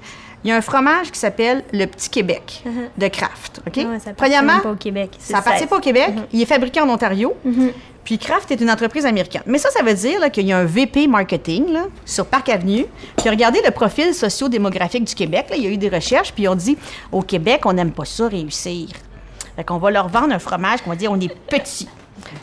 Il y a un fromage qui s'appelle le Petit Québec uh-huh. de Kraft. OK? Non, ça Premièrement, pas au Québec. Ça n'appartient pas au Québec. Uh-huh. Il est fabriqué en Ontario. Uh-huh. Puis Kraft est une entreprise américaine. Mais ça, ça veut dire là, qu'il y a un V P marketing là, sur Park Avenue. Puis regardez le profil socio-démographique du Québec. Là. Il y a eu des recherches. Puis on dit au Québec, on n'aime pas ça réussir. Fait qu'on va leur vendre un fromage qu'on va dire on est petit.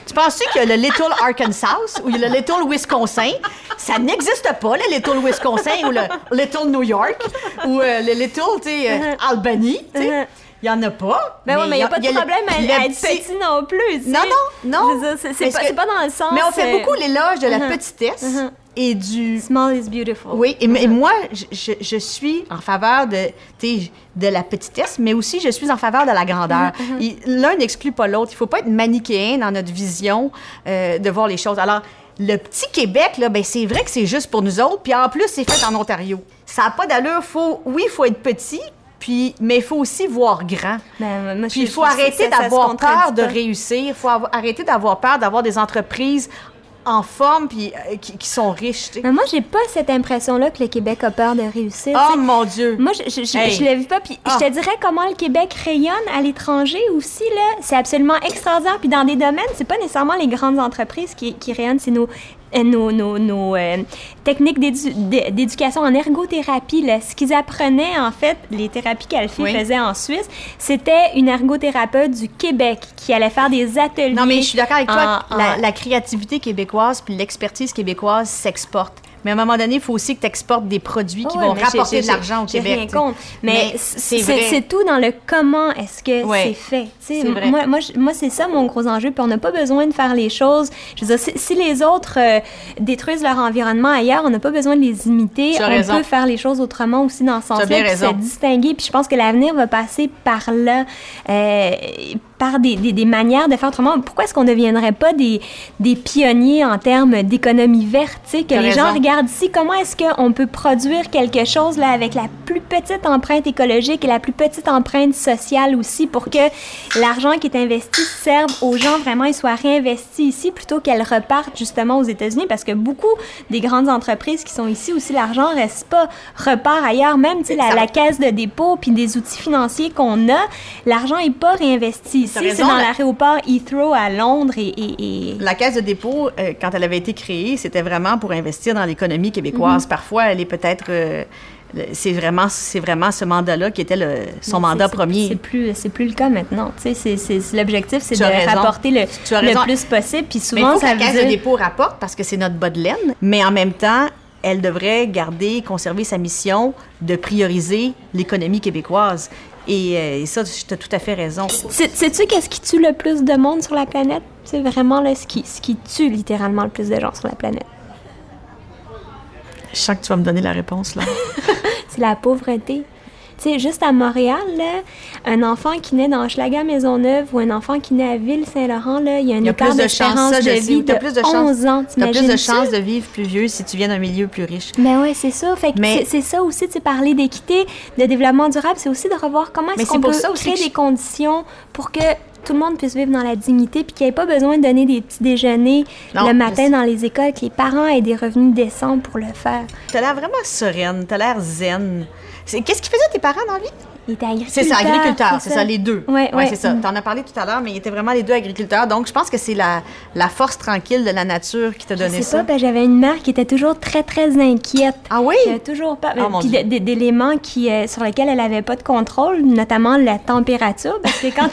Tu penses-tu qu'il y a le Little Arkansas ou il y a le Little Wisconsin? Ça n'existe pas, le Little Wisconsin ou le Little New York ou euh, le Little, tu sais, euh, Albany, tu sais. Il n'y en a pas. Ben mais oui, mais il n'y a pas de problème le, à, à être petit non plus. Tu non, non, non. Je veux dire, c'est, c'est, pas, que, c'est pas dans le sens... Mais on fait euh... beaucoup l'éloge de la uh-huh. petitesse uh-huh. et du... Small is beautiful. Oui, et, uh-huh. et moi, je, je suis en faveur de, de la petitesse, mais aussi je suis en faveur de la grandeur. Uh-huh. Et l'un n'exclut pas l'autre. Il ne faut pas être manichéen dans notre vision euh, de voir les choses. Alors, le Petit Québec, là, ben, c'est vrai que c'est juste pour nous autres, puis en plus, c'est fait en Ontario. Ça n'a pas d'allure. Faut, oui, il faut être petit, puis, mais il faut aussi voir grand. Ben, moi, puis il faut arrêter ça, d'avoir ça peur de réussir. Il faut avoir, arrêter d'avoir peur d'avoir des entreprises en forme puis euh, qui, qui sont riches. T'sais. Mais moi, j'ai pas cette impression-là que le Québec a peur de réussir. Oh t'sais. Mon Dieu! Moi, je, je, je, hey. je le vis pas. Puis oh. je te dirais comment le Québec rayonne à l'étranger aussi. Là, c'est absolument extraordinaire. Puis dans des domaines, c'est pas nécessairement les grandes entreprises qui, qui rayonnent, c'est nos... nos, nos, nos euh, techniques d'édu- d'éducation en ergothérapie. Là. Ce qu'ils apprenaient, en fait, les thérapies qu'Alphée oui. faisait en Suisse, c'était une ergothérapeute du Québec qui allait faire des ateliers. Non, mais je suis d'accord avec toi. En, la, en... la créativité québécoise puis l'expertise québécoise s'exporte. Mais à un moment donné, il faut aussi que tu exportes des produits qui oh, vont rapporter j'ai, de l'argent j'ai, au Québec. J'ai rien contre. Mais, mais c'est, c'est, c'est tout dans le comment est-ce que ouais, c'est fait. C'est vrai. Moi, moi, moi, c'est ça mon gros enjeu. Puis on n'a pas besoin de faire les choses. Je veux dire, si, si les autres euh, détruisent leur environnement ailleurs, on n'a pas besoin de les imiter. Tu as on raison. Peut faire les choses autrement aussi dans ce sens-là. Tu as bien raison. Puis se distinguer. Puis je pense que l'avenir va passer par là. Euh, par des, des, des manières de faire autrement. Pourquoi est-ce qu'on ne deviendrait pas des, des pionniers en termes d'économie verte, que T'as les raison. Gens regardent ici, comment est-ce qu'on peut produire quelque chose là, avec la plus petite empreinte écologique et la plus petite empreinte sociale aussi pour que l'argent qui est investi serve aux gens vraiment et soit réinvesti ici plutôt qu'elle reparte justement aux États-Unis parce que beaucoup des grandes entreprises qui sont ici aussi, l'argent ne reste pas, repart ailleurs. Même la, la caisse de dépôt puis des outils financiers qu'on a, l'argent n'est pas réinvesti. Ici, raison, c'est dans la... l'aéroport Heathrow à Londres et, et, et... La Caisse de dépôt, euh, quand elle avait été créée, c'était vraiment pour investir dans l'économie québécoise. Mm-hmm. Parfois, elle est peut-être... Euh, c'est, vraiment, c'est vraiment ce mandat-là qui était le, son Mais mandat c'est, premier. C'est, c'est, plus, c'est plus le cas maintenant. C'est, c'est, c'est, l'objectif, c'est tu de rapporter le, le plus possible. Puis souvent, Mais il faut ça que la Caisse dire... de dépôt rapporte parce que c'est notre bas de laine. Mais en même temps, elle devrait garder, conserver sa mission de prioriser l'économie québécoise. Et, et ça, tu as tout à fait raison. Sais-tu qu'est-ce qui tue le plus de monde sur la planète? C'est vraiment là, ce, qui, ce qui tue littéralement le plus de gens sur la planète. Je sens que tu vas me donner la réponse, là. C'est la pauvreté. Tu sais, juste à Montréal, là, un enfant qui naît dans Hochelaga-Maisonneuve ou un enfant qui naît à Ville-Saint-Laurent, là, il y a une écart d'espérance de vie de onze ans, t'imagines-tu? T'as plus de chances de vivre plus vieux si tu viens d'un milieu plus riche. Mais oui, c'est ça. Fait que mais... c'est, c'est ça aussi, tu sais, parler d'équité, de développement durable, c'est aussi de revoir comment est-ce mais qu'on peut créer je... des conditions pour que tout le monde puisse vivre dans la dignité puis qu'il n'y ait pas besoin de donner des petits déjeuners non, le matin dans les écoles, que les parents aient des revenus décents pour le faire. T'as l'air vraiment sereine, t'as l'air zen. C'est, qu'est-ce qu'ils faisaient tes parents dans la vie? Ils étaient agriculteurs. C'est ça, agriculteurs, c'est ça, c'est ça les deux. Oui, ouais, ouais, c'est ça. Mm. Tu en as parlé tout à l'heure, mais ils étaient vraiment les deux agriculteurs. Donc, je pense que c'est la, la force tranquille de la nature qui t'a donné ça. Je sais ça. pas, ben, j'avais une mère qui était toujours très, très inquiète. Ah oui? Qui a toujours peur. Oh, puis d- d'éléments qui, euh, sur lesquels elle n'avait pas de contrôle, notamment la température, parce que quand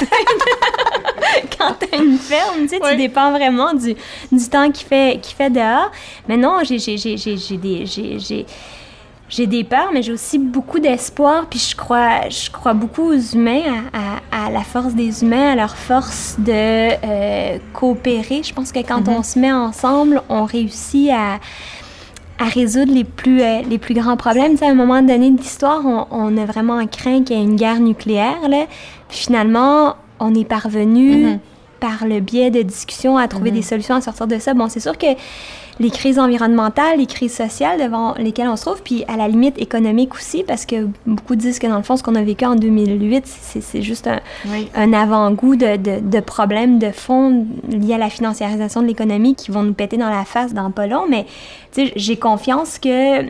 quand t'as une ferme, tu sais, oui. tu dépends vraiment du, du temps qu'il fait, qu'il fait dehors. Mais non, j'ai, j'ai, j'ai, j'ai, j'ai des... J'ai, j'ai... J'ai des peurs, mais j'ai aussi beaucoup d'espoir, puis je crois, je crois beaucoup aux humains, à, à, à la force des humains, à leur force de euh, coopérer. Je pense que quand mm-hmm. on se met ensemble, on réussit à, à résoudre les plus, euh, les plus grands problèmes. Tu sais, à un moment donné de l'histoire, on, on a vraiment craint qu'il y ait une guerre nucléaire, là. Puis finalement, on est parvenu, mm-hmm. par le biais de discussions, à trouver mm-hmm. des solutions à sortir de ça. Bon, c'est sûr que les crises environnementales, les crises sociales devant lesquelles on se trouve, puis à la limite économique aussi, parce que beaucoup disent que dans le fond, ce qu'on a vécu en deux mille huit, c'est, c'est juste un, oui. un avant-goût de, de, de problèmes de fond liés à la financiarisation de l'économie qui vont nous péter dans la face dans pas long. Mais tu sais, j'ai confiance que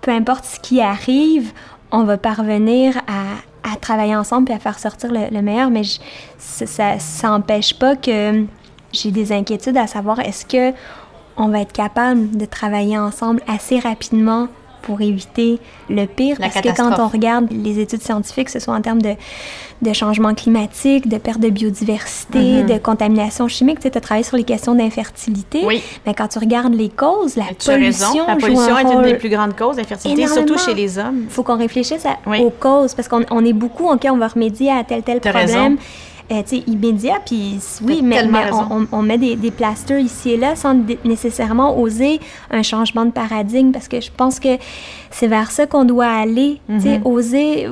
peu importe ce qui arrive, on va parvenir à, à travailler ensemble puis à faire sortir le, le meilleur. Mais je, ça n'empêche pas que j'ai des inquiétudes à savoir est-ce que on va être capable de travailler ensemble assez rapidement pour éviter le pire. La parce que quand on regarde les études scientifiques, que ce soit en termes de, de changement climatique, de perte de biodiversité, mm-hmm. de contamination chimique, tu sais, tu as travaillé sur les questions d'infertilité. Oui. Mais quand tu regardes les causes, la tu pollution La pollution est une des plus grandes causes d'infertilité, surtout chez les hommes. Il faut qu'on réfléchisse à, oui. aux causes, parce qu'on on est beaucoup, OK, on va remédier à tel, tel t'as problème. Raison. Euh, tu sais, immédiat, puis oui, T'as mais, mais on, on, on met des, des plasters ici et là sans d- nécessairement oser un changement de paradigme, parce que je pense que c'est vers ça qu'on doit aller, mm-hmm. tu sais, oser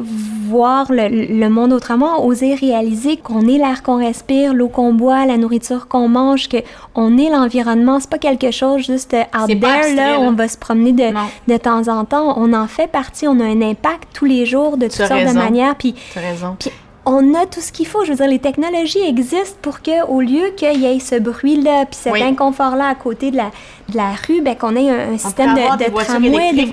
voir le, le monde autrement, oser réaliser qu'on est l'air qu'on respire, l'eau qu'on boit, la nourriture qu'on mange, qu'on est l'environnement, c'est pas quelque chose juste out c'est there, abstrait, là, là, on va se promener de, de temps en temps, on en fait partie, on a un impact tous les jours de toutes T'as sortes raison. de manières, puis... On a tout ce qu'il faut. Je veux dire, les technologies existent pour qu'au lieu qu'il y ait ce bruit-là puis cet oui. inconfort-là à côté de la, de la rue, ben, qu'on ait un, un système de, de tramway. Des...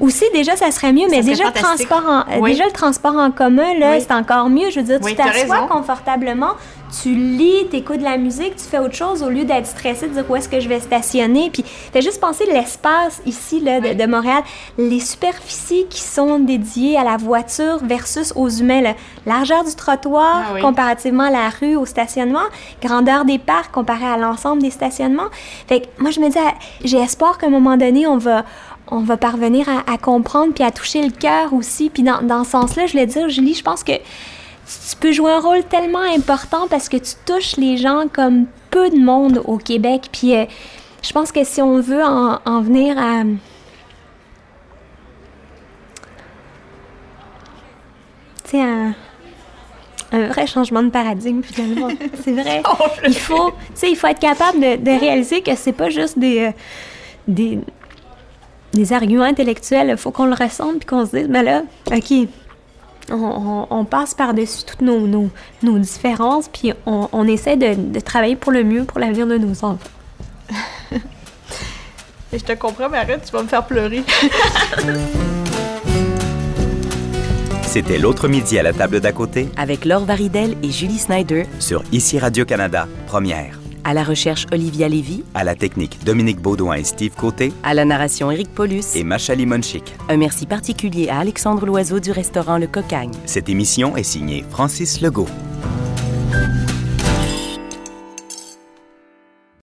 Aussi, déjà, ça serait mieux, mais déjà le, transport en, oui. déjà, le transport en commun, là, oui. c'est encore mieux. Je veux dire, tu oui, t'assois confortablement, tu lis, tu écoutes de la musique, tu fais autre chose au lieu d'être stressé, de dire où est-ce que je vais stationner. Puis, fais juste penser l'espace ici là, de, oui. de Montréal, les superficies qui sont dédiées à la voiture versus aux humains, là. Largeur du trottoir ah oui. comparativement à la rue, au stationnement, grandeur des parcs comparée à l'ensemble des stationnements. Fait que moi, je me dis, j'ai espoir qu'à un moment donné, on va, on va parvenir à, à comprendre puis à toucher le cœur aussi. Puis dans, dans ce sens-là, je voulais dire, Julie, je pense que tu peux jouer un rôle tellement important parce que tu touches les gens comme peu de monde au Québec. Puis euh, je pense que si on veut en, en venir à... Tu sais, à... un vrai changement de paradigme, finalement. C'est vrai. Il faut, tu sais, il faut être capable de, de réaliser que c'est pas juste des, euh, des, des arguments intellectuels. Il faut qu'on le ressente puis qu'on se dise, ben là, OK, on, on, on passe par-dessus toutes nos, nos, nos différences puis on, on essaie de, de travailler pour le mieux pour l'avenir de nos enfants. Je te comprends, mais arrête, tu vas me faire pleurer. C'était l'autre midi à la table d'à côté avec Laure Waridel et Julie Snyder sur I C I Radio-Canada, première. À la recherche, Olivia Lévy. À la technique, Dominique Beaudoin et Steve Côté. À la narration, Éric Paulus et Macha Limonchik. Un merci particulier à Alexandre Loiseau du restaurant Le Cocagne. Cette émission est signée Francis Legault.